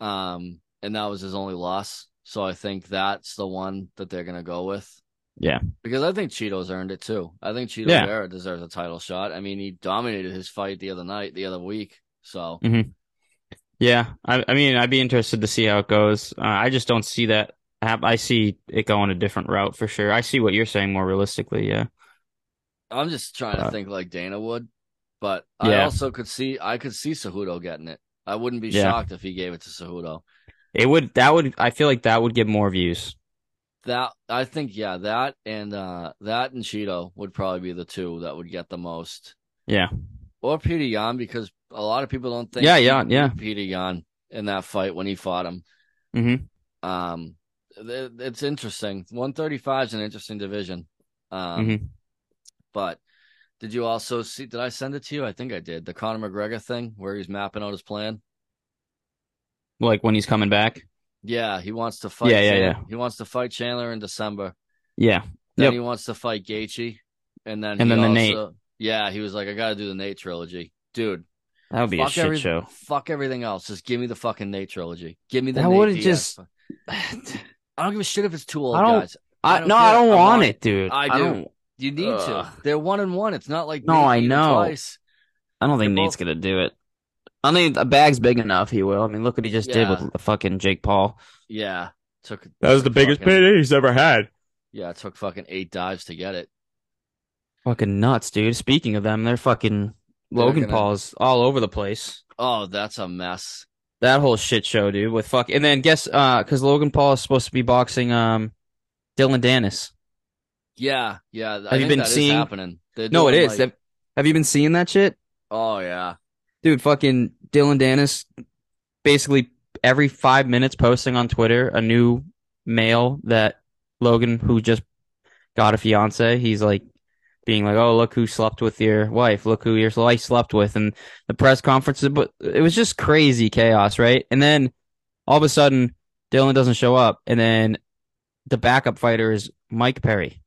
Um. And that was his only loss. So I think that's the one that they're going to go with. Yeah. Because I think Cheeto's earned it too. I think Cheeto yeah. Vera deserves a title shot. I mean, he dominated his fight the other night, the other week. So. Mm-hmm. Yeah. I, I mean, I'd be interested to see how it goes. Uh, I just don't see that. I see it going a different route for sure. I see what you're saying more realistically. Yeah. I'm just trying uh, to think like Dana would, but yeah. I also could see, I could see Cejudo getting it. I wouldn't be yeah. shocked if he gave it to Cejudo. It would, that would, I feel like that would get more views. That, I think, yeah, that and, uh, that and Cheeto would probably be the two that would get the most. Yeah. Or Petr Yan, because a lot of people don't think, yeah, yeah, yeah. Petr Yan in that fight when he fought him. Mm-hmm. Um, it, it's interesting. one thirty-five is an interesting division. Um, mm-hmm. But did you also see, did I send it to you? I think I did. The Conor McGregor thing where he's mapping out his plan. Like when he's coming back? Yeah, he wants to fight. Yeah, yeah, yeah. He wants to fight Chandler in December. Yeah. Then yep. he wants to fight Gaethje, and then and he then also, the Nate. Yeah, he was like, I got to do the Nate trilogy, dude. That would be a shit every, show. Fuck everything else. Just give me the fucking Nate trilogy. Give me the. That would have just. I don't give a shit if it's two old I don't, guys. I, I don't no, care. I don't I want it, dude. I do. I don't... You need Ugh. to. They're one and one. It's not like no, I know. Twice. I don't think They're Nate's both... gonna do it. I mean, a bag's big enough, he will. I mean, look what he just yeah. did with the fucking Jake Paul. Yeah. Took that was took the biggest fucking, payday he's ever had. Yeah, it took fucking eight dives to get it. Fucking nuts, dude. Speaking of them, they're fucking Logan gonna... Paul's all over the place. Oh, that's a mess. That whole shit show, dude. With fuck, and then guess uh, because Logan Paul is supposed to be boxing um, Dillon Danis. Yeah, yeah. Have I you think been that seeing? Is happening. No, it is. Like... Have, have you been seeing that shit? Oh yeah, dude. Fucking Dillon Danis, basically every five minutes posting on Twitter a new male that Logan, who just got a fiance, he's like being like, "Oh, look who slept with your wife. Look who your wife slept with." And the press conferences, but it was just crazy chaos, right? And then all of a sudden, Dillon doesn't show up, and then the backup fighter is Mike Perry.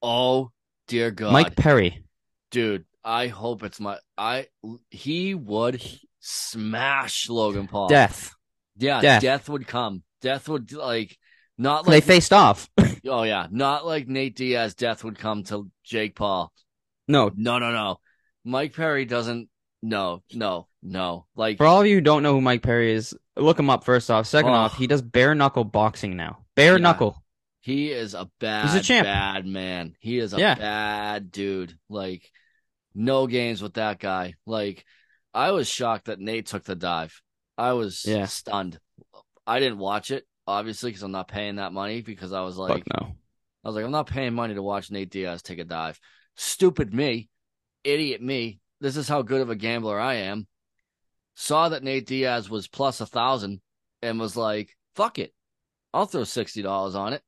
Oh dear God, Mike Perry, dude. I hope it's my I. He would smash Logan Paul. Death, yeah, death, death would come. Death would like not like they faced off. Oh yeah, not like Nate Diaz. Death would come to Jake Paul. No, no, no, no. Mike Perry doesn't. No, no, no. Like for all of you who don't know who Mike Perry is, look him up. First off, second oh, off, he does bare knuckle boxing now. Bare yeah. knuckle. He is a bad. He's a champ. Bad man. He is a yeah. bad dude. Like. No games with that guy. Like, I was shocked that Nate took the dive. I was yeah. stunned. I didn't watch it, obviously, because I'm not paying that money. Because I was like, Fuck no. I was like, I'm not paying money to watch Nate Diaz take a dive. Stupid me, idiot me. This is how good of a gambler I am. Saw that Nate Diaz was plus a thousand and was like, "Fuck it, I'll throw sixty dollars on it."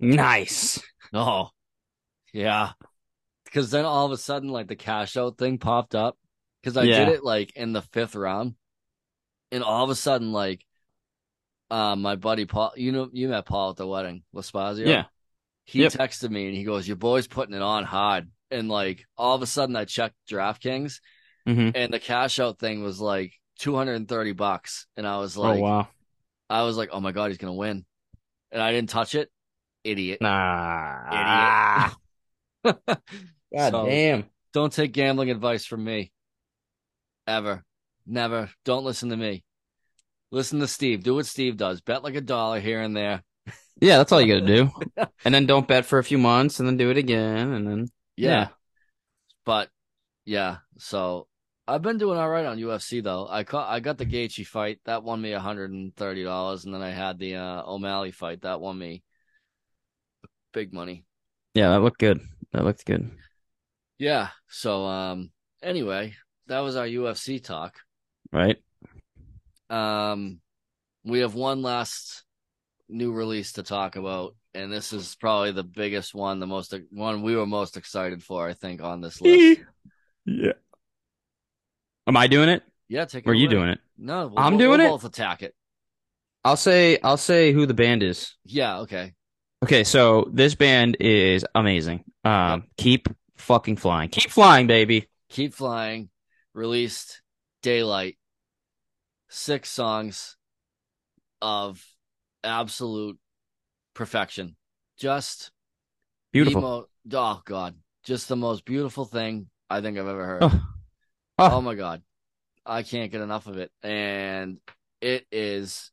Nice. Oh, yeah. Because then all of a sudden, like, the cash out thing popped up. Because I yeah. did it, like, in the fifth round. And all of a sudden, like, uh, my buddy Paul, you know, you met Paul at the wedding, L'Espazio. Yeah. He yep. texted me and he goes, "Your boy's putting it on hard." And, like, all of a sudden, I checked DraftKings mm-hmm. and the cash out thing was like two hundred thirty bucks. And I was like, oh, wow. I was like, oh my God, he's going to win. And I didn't touch it. Idiot. Nah. Idiot. God so, damn. Don't take gambling advice from me. Ever. Never. Don't listen to me. Listen to Steve. Do what Steve does. Bet like a dollar here and there. Yeah, that's all you got to do. And then don't bet for a few months and then do it again. And then, yeah. yeah. But, yeah. So I've been doing all right on U F C, though. I caught, I got the Gaethje fight. That won me one hundred thirty dollars. And then I had the uh, O'Malley fight. That won me big money. Yeah, that looked good. That looked good. Yeah. So, um, anyway, that was our U F C talk. Right. Um, we have one last new release to talk about, and this is probably the biggest one, the most one we were most excited for, I think, on this list. Yeah. Am I doing it? Yeah, take it. Or are you doing it? No, we'll, I'm we'll, doing we'll it. Both attack it. I'll say. I'll say who the band is. Yeah. Okay. Okay, so this band is amazing. Um, keep fucking flying. Keep flying, baby. Keep flying. Released Daylight. Six songs of absolute perfection. Just beautiful. Mo- oh, God. Just the most beautiful thing I think I've ever heard. Oh. Oh. oh, my God. I can't get enough of it. And it is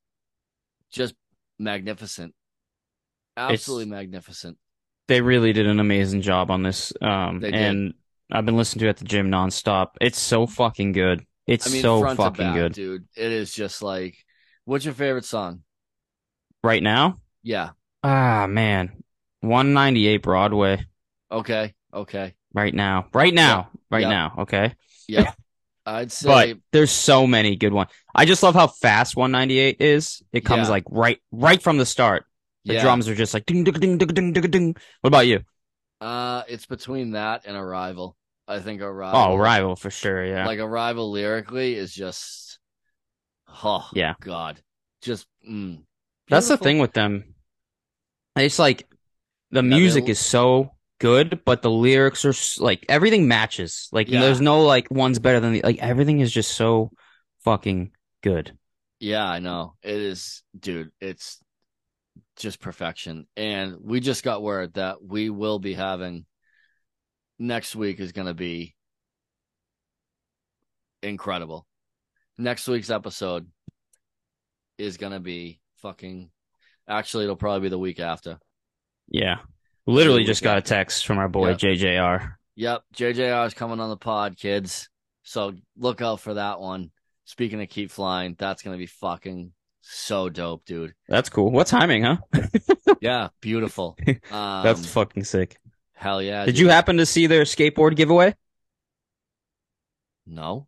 just magnificent. Absolutely it's, magnificent. They really did an amazing job on this. Um, they did. And I've been listening to it at the gym nonstop. It's so fucking good. It's I mean, so front fucking to back, good, dude. It is just like, what's your favorite song right now? Yeah. Ah man, one ninety-eight Broadway. Okay. Okay. Right now. Right now. Yeah. Right yeah. now. Okay. Yeah. I'd say, but there's so many good ones. I just love how fast one ninety-eight is. It comes yeah. like right, right from the start. The yeah. drums are just like ding, ding, ding, ding, ding, ding, ding. What about you? Uh, it's between that and Arrival. I think Arrival. Oh, Arrival for sure. Yeah, like Arrival lyrically is just, oh yeah, God, just. Mm, that's the thing with them. It's like the music yeah, is so good, but the lyrics are like everything matches. Like yeah. there's no like one's better than the like everything is just so fucking good. Yeah, I know it is, dude. It's. Just perfection. And we just got word that we will be having next week is going to be incredible. Next week's episode is going to be fucking Actually, it'll probably be the week after. Yeah. Literally just got a text from our boy, yep. J J R. Yep. J J R is coming on the pod, kids. So look out for that one. Speaking of Keep Flying, that's going to be fucking so dope, dude. That's cool. What timing, huh? Yeah. Beautiful. Um, that's fucking sick. Hell yeah. Did dude. you happen to see their skateboard giveaway? No.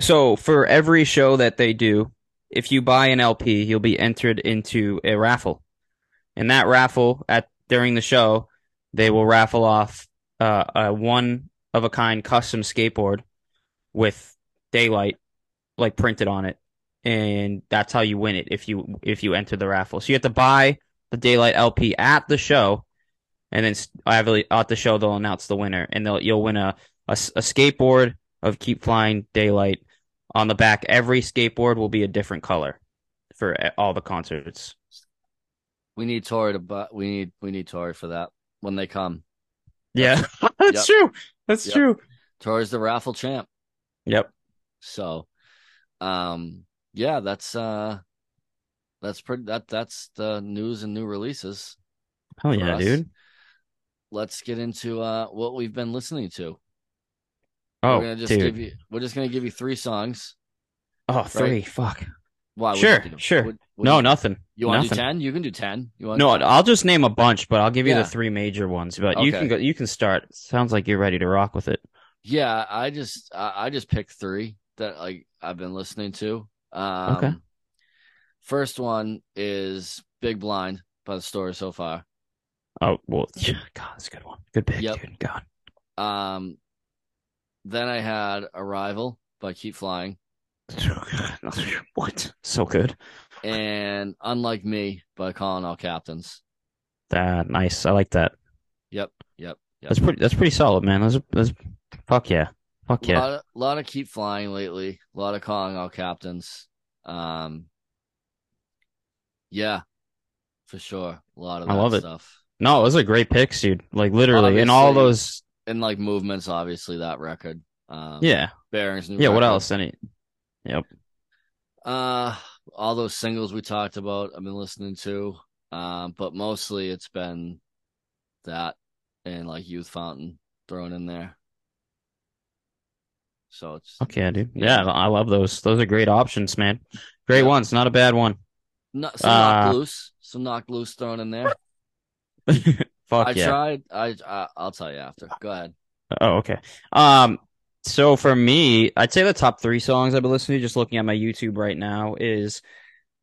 So for every show that they do, if you buy an L P, you'll be entered into a raffle. And that raffle, at during the show, they will raffle off uh, a one-of-a-kind custom skateboard with Daylight, like, printed on it. And that's how you win it, if you if you enter the raffle. So you have to buy the Daylight L P at the show, and then at the show they'll announce the winner. And they'll you'll win a, a, a skateboard of Keep Flying Daylight. On the back, every skateboard will be a different color for all the concerts. We need Tori to, bu- we need we need Tori for that when they come. Yeah, that's yep. true. That's yep. true. Tori's the raffle champ. Yep. So, um, yeah, that's uh, that's pretty. That that's the news and new releases. Hell yeah, us. dude! Let's get into uh, what we've been listening to. Oh, we're gonna just dude. give you. We're just gonna give you three songs. Oh, three! Right? Fuck. Why? Sure, sure. What, what no, you, nothing. You want to do ten? You can do ten. You want no, ten? I'll just name a bunch, but I'll give you yeah. the three major ones. But okay. you can go. You can start. Sounds like you're ready to rock with it. Yeah, I just, I, I just picked three that like I've been listening to. Um, okay. First one is "Big Blind" by the Story So Far. Oh well, yeah, God, that's a good one. Good pick, yep. dude. God. Um. Then I had Arrival by Keep Flying. What? So good. And Unlike Me by Calling All Captains. That ah, nice. I like that. Yep. Yep. Yep. That's pretty. That's pretty solid, man. That's that's. Fuck yeah. Fuck yeah. A lot of, lot of Keep Flying lately. A lot of Calling All Captains. Um. Yeah, for sure. A lot of. That I love stuff. It. No, those are great picks, dude. Like literally, Obviously, and all those. And like Movements, obviously that record. Um, yeah, Bearings. New yeah, record. What else? Any? Yep. Uh, all those singles we talked about, I've been listening to. Um, but mostly it's been that and like Youth Fountain thrown in there. So it's okay, dude. Yeah, yeah, I love those. Those are great options, man. Great yeah. ones. Not a bad one. No, some uh, knock loose. Some knock loose thrown in there. Fuck I yeah. tried. I, I I'll tell you after. Go ahead. Oh, okay. Um. So for me, I'd say the top three songs I've been listening to, just looking at my YouTube right now, is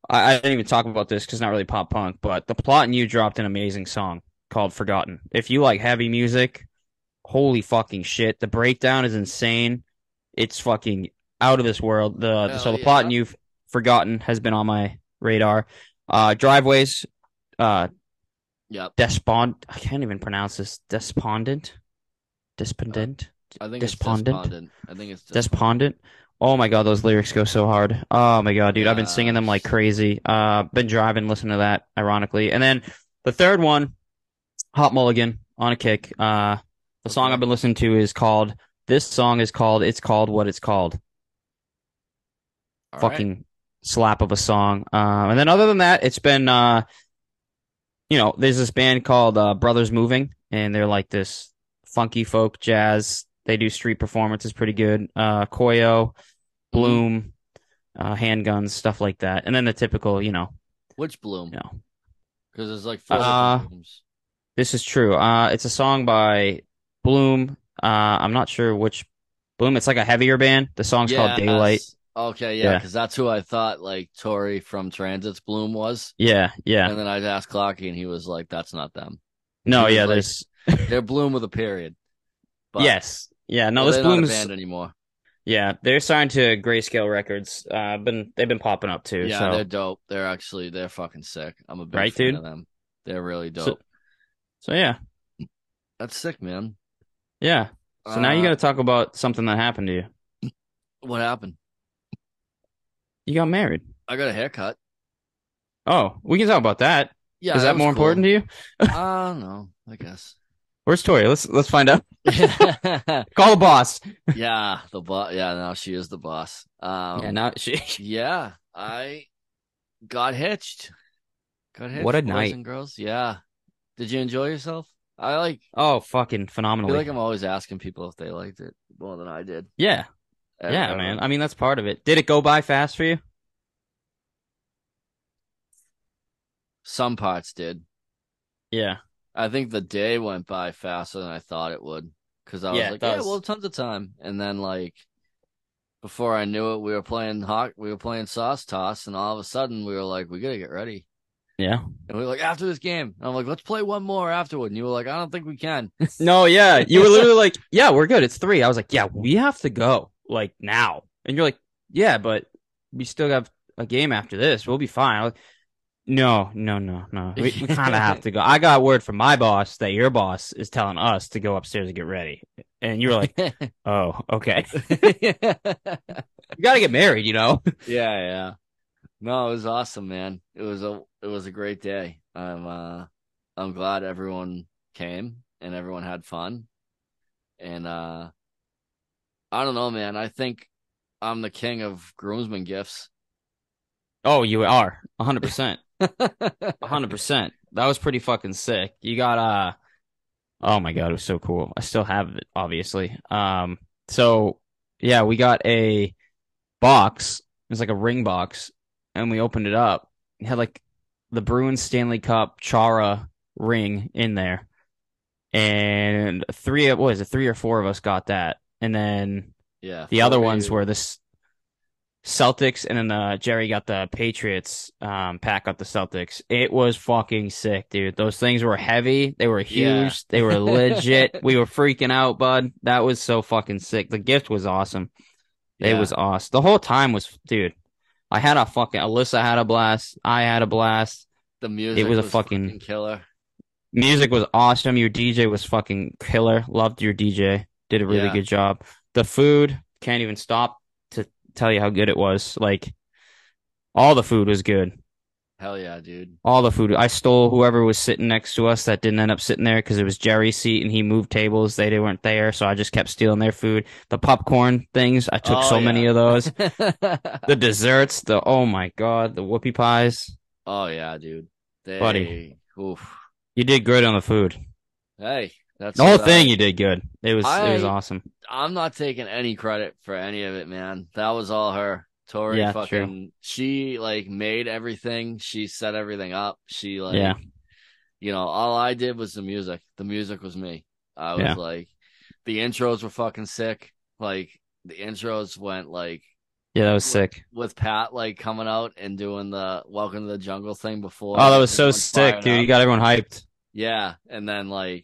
I, I didn't even talk about this because it's not really pop punk, but The Plot and You dropped an amazing song called "Forgotten." If you like heavy music, holy fucking shit, the breakdown is insane. It's fucking out of this world. The, the so yeah. The Plot and You "Forgotten" has been on my radar. Uh, Driveways. Uh. Yep. Despond. I can't even pronounce this. Despondent. Despondent. Uh, I think despondent. It's despondent. I think it's despondent. despondent. Oh my god, those lyrics go so hard. Oh my god, dude, yeah. I've been singing them like crazy. Uh, been driving, listening to that, ironically. And then the third one, Hot Mulligan on a kick. Uh, the song I've been listening to is called. This song is called. It's called what it's called. All Fucking right. slap of a song. Uh, and then other than that, it's been. Uh, You know, there's this band called uh, Brothers Moving, and they're like this funky folk jazz. They do street performances pretty good. Uh, Koyo, Bloom, uh, handguns, stuff like that. And then the typical, you know. Which Bloom? You know. Because there's like four uh, Blooms. This is true. Uh, it's a song by Bloom. Uh, I'm not sure which Bloom. It's like a heavier band. The song's yeah, called Daylight. That's... Okay, yeah, because yeah. that's who I thought, like, Tori from Transit's Bloom was. Yeah, yeah. And then I asked Clocky, and he was like, that's not them. No, yeah, like, there's... they're Bloom with a period. But, yes. Yeah, no, well, this Bloom is... They're not a band anymore. Yeah, they're signed to Grayscale Records. Uh, been They've been popping up, too. Yeah, so. They're dope. They're actually... They're fucking sick. I'm a big right, fan dude? of them. They're really dope. So, so, yeah. That's sick, man. Yeah. So uh, now you got to talk about something that happened to you. What happened? You got married. I got a haircut. Oh, we can talk about that. Yeah, is that, that more cool. important to you? I don't know. I guess. Where's Tori? Let's let's find out. Call the boss. Yeah, the boss. Yeah, now she is the boss. Um, yeah, now she. Yeah, I got hitched. Cuthead, what a boys night. And girls. Yeah. Did you enjoy yourself? I like. Oh, fucking phenomenal. I feel like I'm always asking people if they liked it more than I did. Yeah. I yeah, know. man. I mean, that's part of it. Did it go by fast for you? Some parts did. Yeah. I think the day went by faster than I thought it would. Because I was yeah, like, yeah, well, tons of time. And then, like, before I knew it, we were playing hot, we were playing sauce toss, and all of a sudden we were like, we got to get ready. Yeah. And we were like, after this game. And I'm like, let's play one more afterward. And you were like, I don't think we can. No, yeah. You were literally like, yeah, we're good. It's three. I was like, yeah, we have to go, like, now. And you're like, yeah, but we still have a game after this. We'll be fine. I was like, no, no, no, no. We, we kind of have to go. I got word from my boss that your boss is telling us to go upstairs and get ready. And you were like, oh, okay. You got to get married, you know? Yeah, yeah. No, it was awesome, man. It was a it was a great day. I'm uh, I'm glad everyone came and everyone had fun. And uh, I don't know, man. I think I'm the king of groomsmen gifts. Oh, you are one hundred percent. one hundred percent. That was pretty fucking sick. You got uh oh my god, it was so cool. I still have it, obviously. Um so yeah, we got a box. It was like a ring box, and we opened it up. It had like the Bruins Stanley Cup Chara ring in there. And three what is it, three or four of us got that. And then yeah, the other ones were this Celtics, and then uh, Jerry got the Patriots. Um, Pat got the Celtics. It was fucking sick, dude. Those things were heavy. They were huge. Yeah. They were legit. We were freaking out, bud. That was so fucking sick. The gift was awesome. Yeah. It was awesome. The whole time was, dude. I had a fucking Alyssa had a blast. I had a blast. The music. It was, was a fucking, fucking killer. Music was awesome. Your D J was fucking killer. Loved your D J. Did a really yeah. good job. The food, can't even stop tell you how good it was. Like, all the food was good. Hell yeah, dude. All the food. I stole whoever was sitting next to us that didn't end up sitting there, because it was Jerry's seat and he moved tables. They weren't there, so I just kept stealing their food. The popcorn things, I took oh, so yeah. many of those. The desserts, the oh my god, the whoopie pies. Oh yeah, dude. They... buddy, oof. You did good on the food. Hey, that's the whole thing. I... you did good. It was I... it was awesome. I'm not taking any credit for any of it, man. That was all her. Tori yeah, fucking true. She like made everything. She set everything up. She like yeah. you know, all I did was the music. The music was me. I was yeah. like, the intros were fucking sick. Like, the intros went like yeah, that was with, sick. With Pat like coming out and doing the Welcome to the Jungle thing before. Oh, that was so sick, dude. Up. You got everyone hyped. Yeah, and then like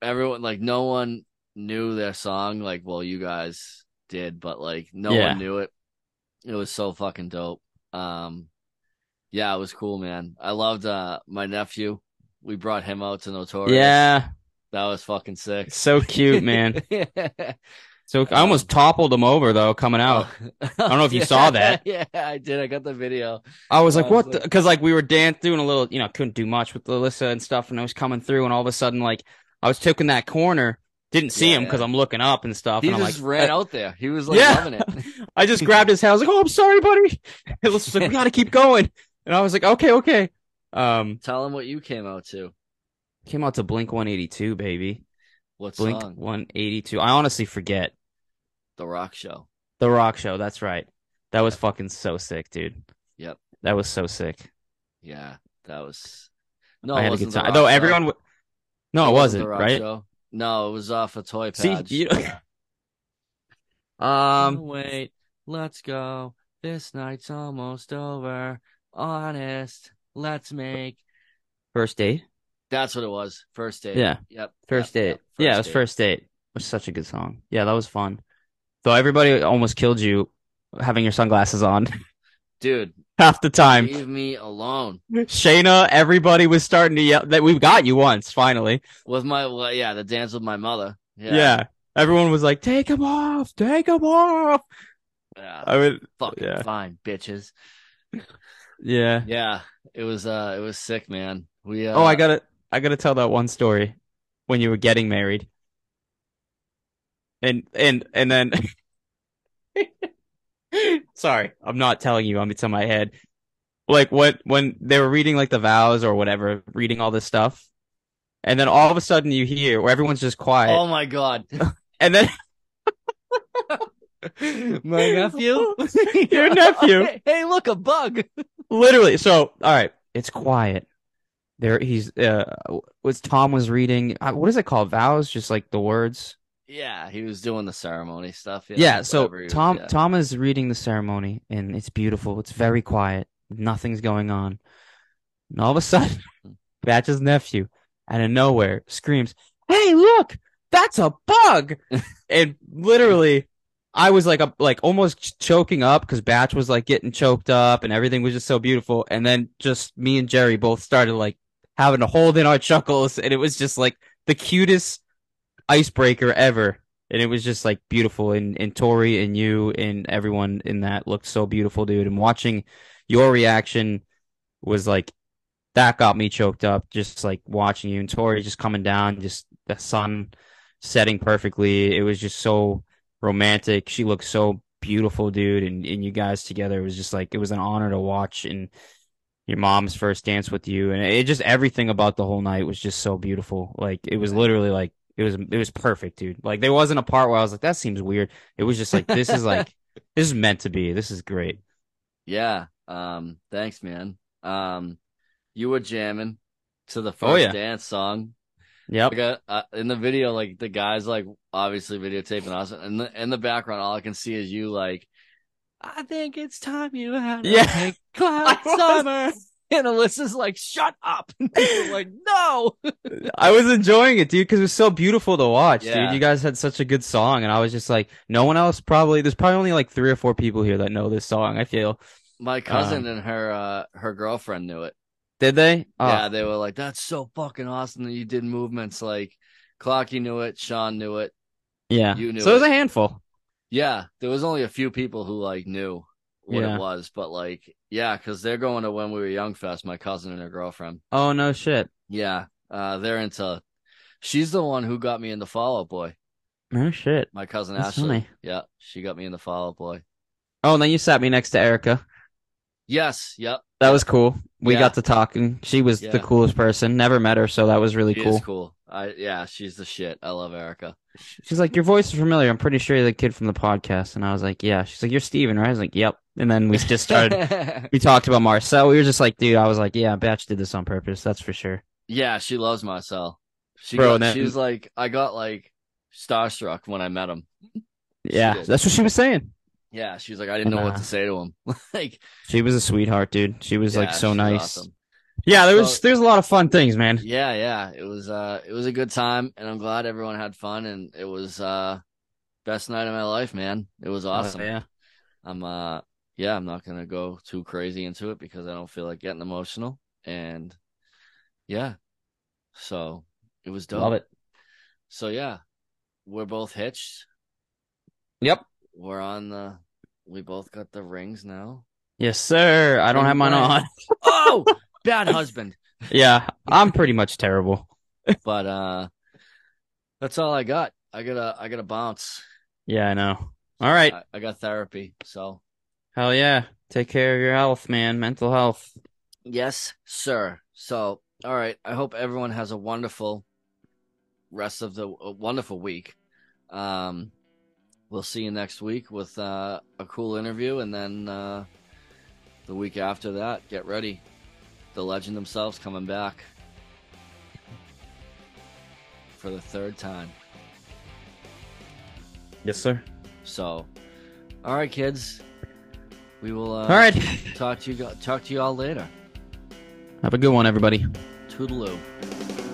everyone like no one knew their song, like, well, you guys did, but like no yeah. one knew it. It was so fucking dope. Um yeah, it was cool, man. I loved uh my nephew. We brought him out to Notorious. Yeah, that was fucking sick. So cute, man. Yeah. So I almost um, toppled him over though coming out. I don't know if you yeah, saw that. Yeah, I did. I got the video. I was like, I was what, because like, like we were dancing, doing a little, you know, couldn't do much with Alyssa and stuff, and I was coming through, and all of a sudden, like, I was taking that corner. Didn't see yeah, him because yeah. I'm looking up and stuff. He and I'm just like, ran I, out there. He was like yeah. loving it. I just grabbed his head. I was like, "Oh, I'm sorry, buddy." It was like, "We gotta keep going." And I was like, "Okay, okay." Um, Tell him what you came out to. Came out to Blink one eighty-two, baby. What Blink song? one eighty-two. I honestly forget. The Rock Show. The Rock Show. That's right. That was fucking so sick, dude. Yep. That was so sick. Yeah, that was. No, I had a good time. Though everyone. W- no, it, it wasn't, wasn't the Rock right? Show. No, it was off a toy patch. See, you know... um, oh, wait, let's go. This night's almost over. Honest, let's make first date. That's what it was. First date. Yeah. Yep. First yep. date. Yep. First yeah, it was date. First date. It was such a good song. Yeah, that was fun. Though everybody almost killed you having your sunglasses on, dude. Half the time. Leave me alone. Shayna, everybody was starting to yell that we've got you once, finally. With my, well, yeah, the dance with my mother. Yeah. yeah. Everyone was like, take him off, take him off. Yeah, I mean, fucking yeah. fine, bitches. Yeah. Yeah. It was, uh, it was sick, man. We, uh, oh, I gotta, I gotta tell that one story when you were getting married. And, and, and then. Sorry, I'm not telling you. I'm it's in my head. like what when they were reading like the vows or whatever, reading all this stuff, and then all of a sudden you hear where everyone's just quiet. Oh my god! And then my nephew, your nephew. Hey, hey, look, a bug. Literally. So, all right, it's quiet. There, he's. Uh, was Tom was reading? Uh, what is it called? Vows, just like the words. Yeah, he was doing the ceremony stuff. Yeah, yeah so Tom was, yeah. Tom is reading the ceremony, and it's beautiful. It's very quiet. Nothing's going on. And all of a sudden, Batch's nephew, out of nowhere, screams, "Hey, look! That's a bug!" And literally, I was like, a, like almost choking up because Batch was like getting choked up, and everything was just so beautiful. And then just me and Jerry both started like having to hold in our chuckles, and it was just like the cutest icebreaker ever, and it was just like beautiful, and and Tori and you and everyone in that looked so beautiful, dude, and watching your reaction was like that got me choked up, just like watching you and Tori just coming down, just the sun setting perfectly. It was just so romantic. She looked so beautiful, dude, and, and you guys together, it was just like it was an honor to watch, and your mom's first dance with you, and it just everything about the whole night was just so beautiful. Like it was literally like It was it was perfect, dude. Like there wasn't a part where I was like, "That seems weird." It was just like, "This is like this is meant to be. This is great." Yeah. Um. Thanks, man. Um. You were jamming to the first oh, yeah. dance song. Yeah. Like uh, in the video, like the guy's like obviously videotaping us, and the in the background, all I can see is you. Like, I think it's time you had yeah. a big cloud summer. And Alyssa's like, shut up. And people like, no. I was enjoying it, dude, because it was so beautiful to watch, yeah. dude. You guys had such a good song. And I was just like, no one else probably, there's probably only like three or four people here that know this song, I feel. My cousin um, and her uh, her girlfriend knew it. Did they? Oh. Yeah, they were like, that's so fucking awesome that you did Movements. Like, Clocky knew it. Sean knew it. Yeah. You knew so it. So it was a handful. Yeah. There was only a few people who like knew what yeah. it was, but like, yeah, because they're going to When We Were Young Fest, my cousin and her girlfriend. Oh, no shit. Yeah, uh, they're into, she's the one who got me into Fall Out Boy. No shit. My cousin That's Ashley. Funny. Yeah, she got me into Fall Out Boy. Oh, and then you sat me next to Erica. Yes, yep. That yep. was cool. We yeah. got to talking. She was yeah. the coolest person. Never met her, so that was really she cool. She is cool. I, yeah, she's the shit. I love Erica. She's like, your voice is familiar. I'm pretty sure you're the kid from the podcast. And I was like, yeah. She's like, you're Steven, right? I was like, yep. And then we just started, we talked about Marcel. We were just like, dude, I was like, yeah, Batch did this on purpose. That's for sure. Yeah, she loves Marcel. She, Bro, got, that... she was like, I got like starstruck when I met him. Yeah, that's what she was saying. Yeah, she was like, I didn't know uh, what to say to him. Like, she was a sweetheart, dude. She was yeah, like so nice. Awesome. Yeah, there was so, there's a lot of fun things, man. Yeah, yeah, it was uh, it was a good time, and I'm glad everyone had fun, and it was uh, best night of my life, man. It was awesome. Uh, yeah, I'm uh, yeah, I'm not gonna go too crazy into it because I don't feel like getting emotional, and yeah, so it was dope. Love it. So yeah, we're both hitched. Yep. We're on the. We both got the rings now. Yes, sir. I don't and have mine on. Oh, bad husband. Yeah, I'm pretty much terrible. But uh, that's all I got. I gotta, I gotta bounce. Yeah, I know. All right. I, I got therapy. So. Hell yeah! Take care of your health, man. Mental health. Yes, sir. So, all right. I hope everyone has a wonderful rest of the a wonderful week. Um. We'll see you next week with uh, a cool interview. And then uh, the week after that, get ready. The legend themselves coming back for the third time. Yes, sir. So, all right, kids. We will uh, all right. talk to you, talk to you all later. Have a good one, everybody. Toodaloo.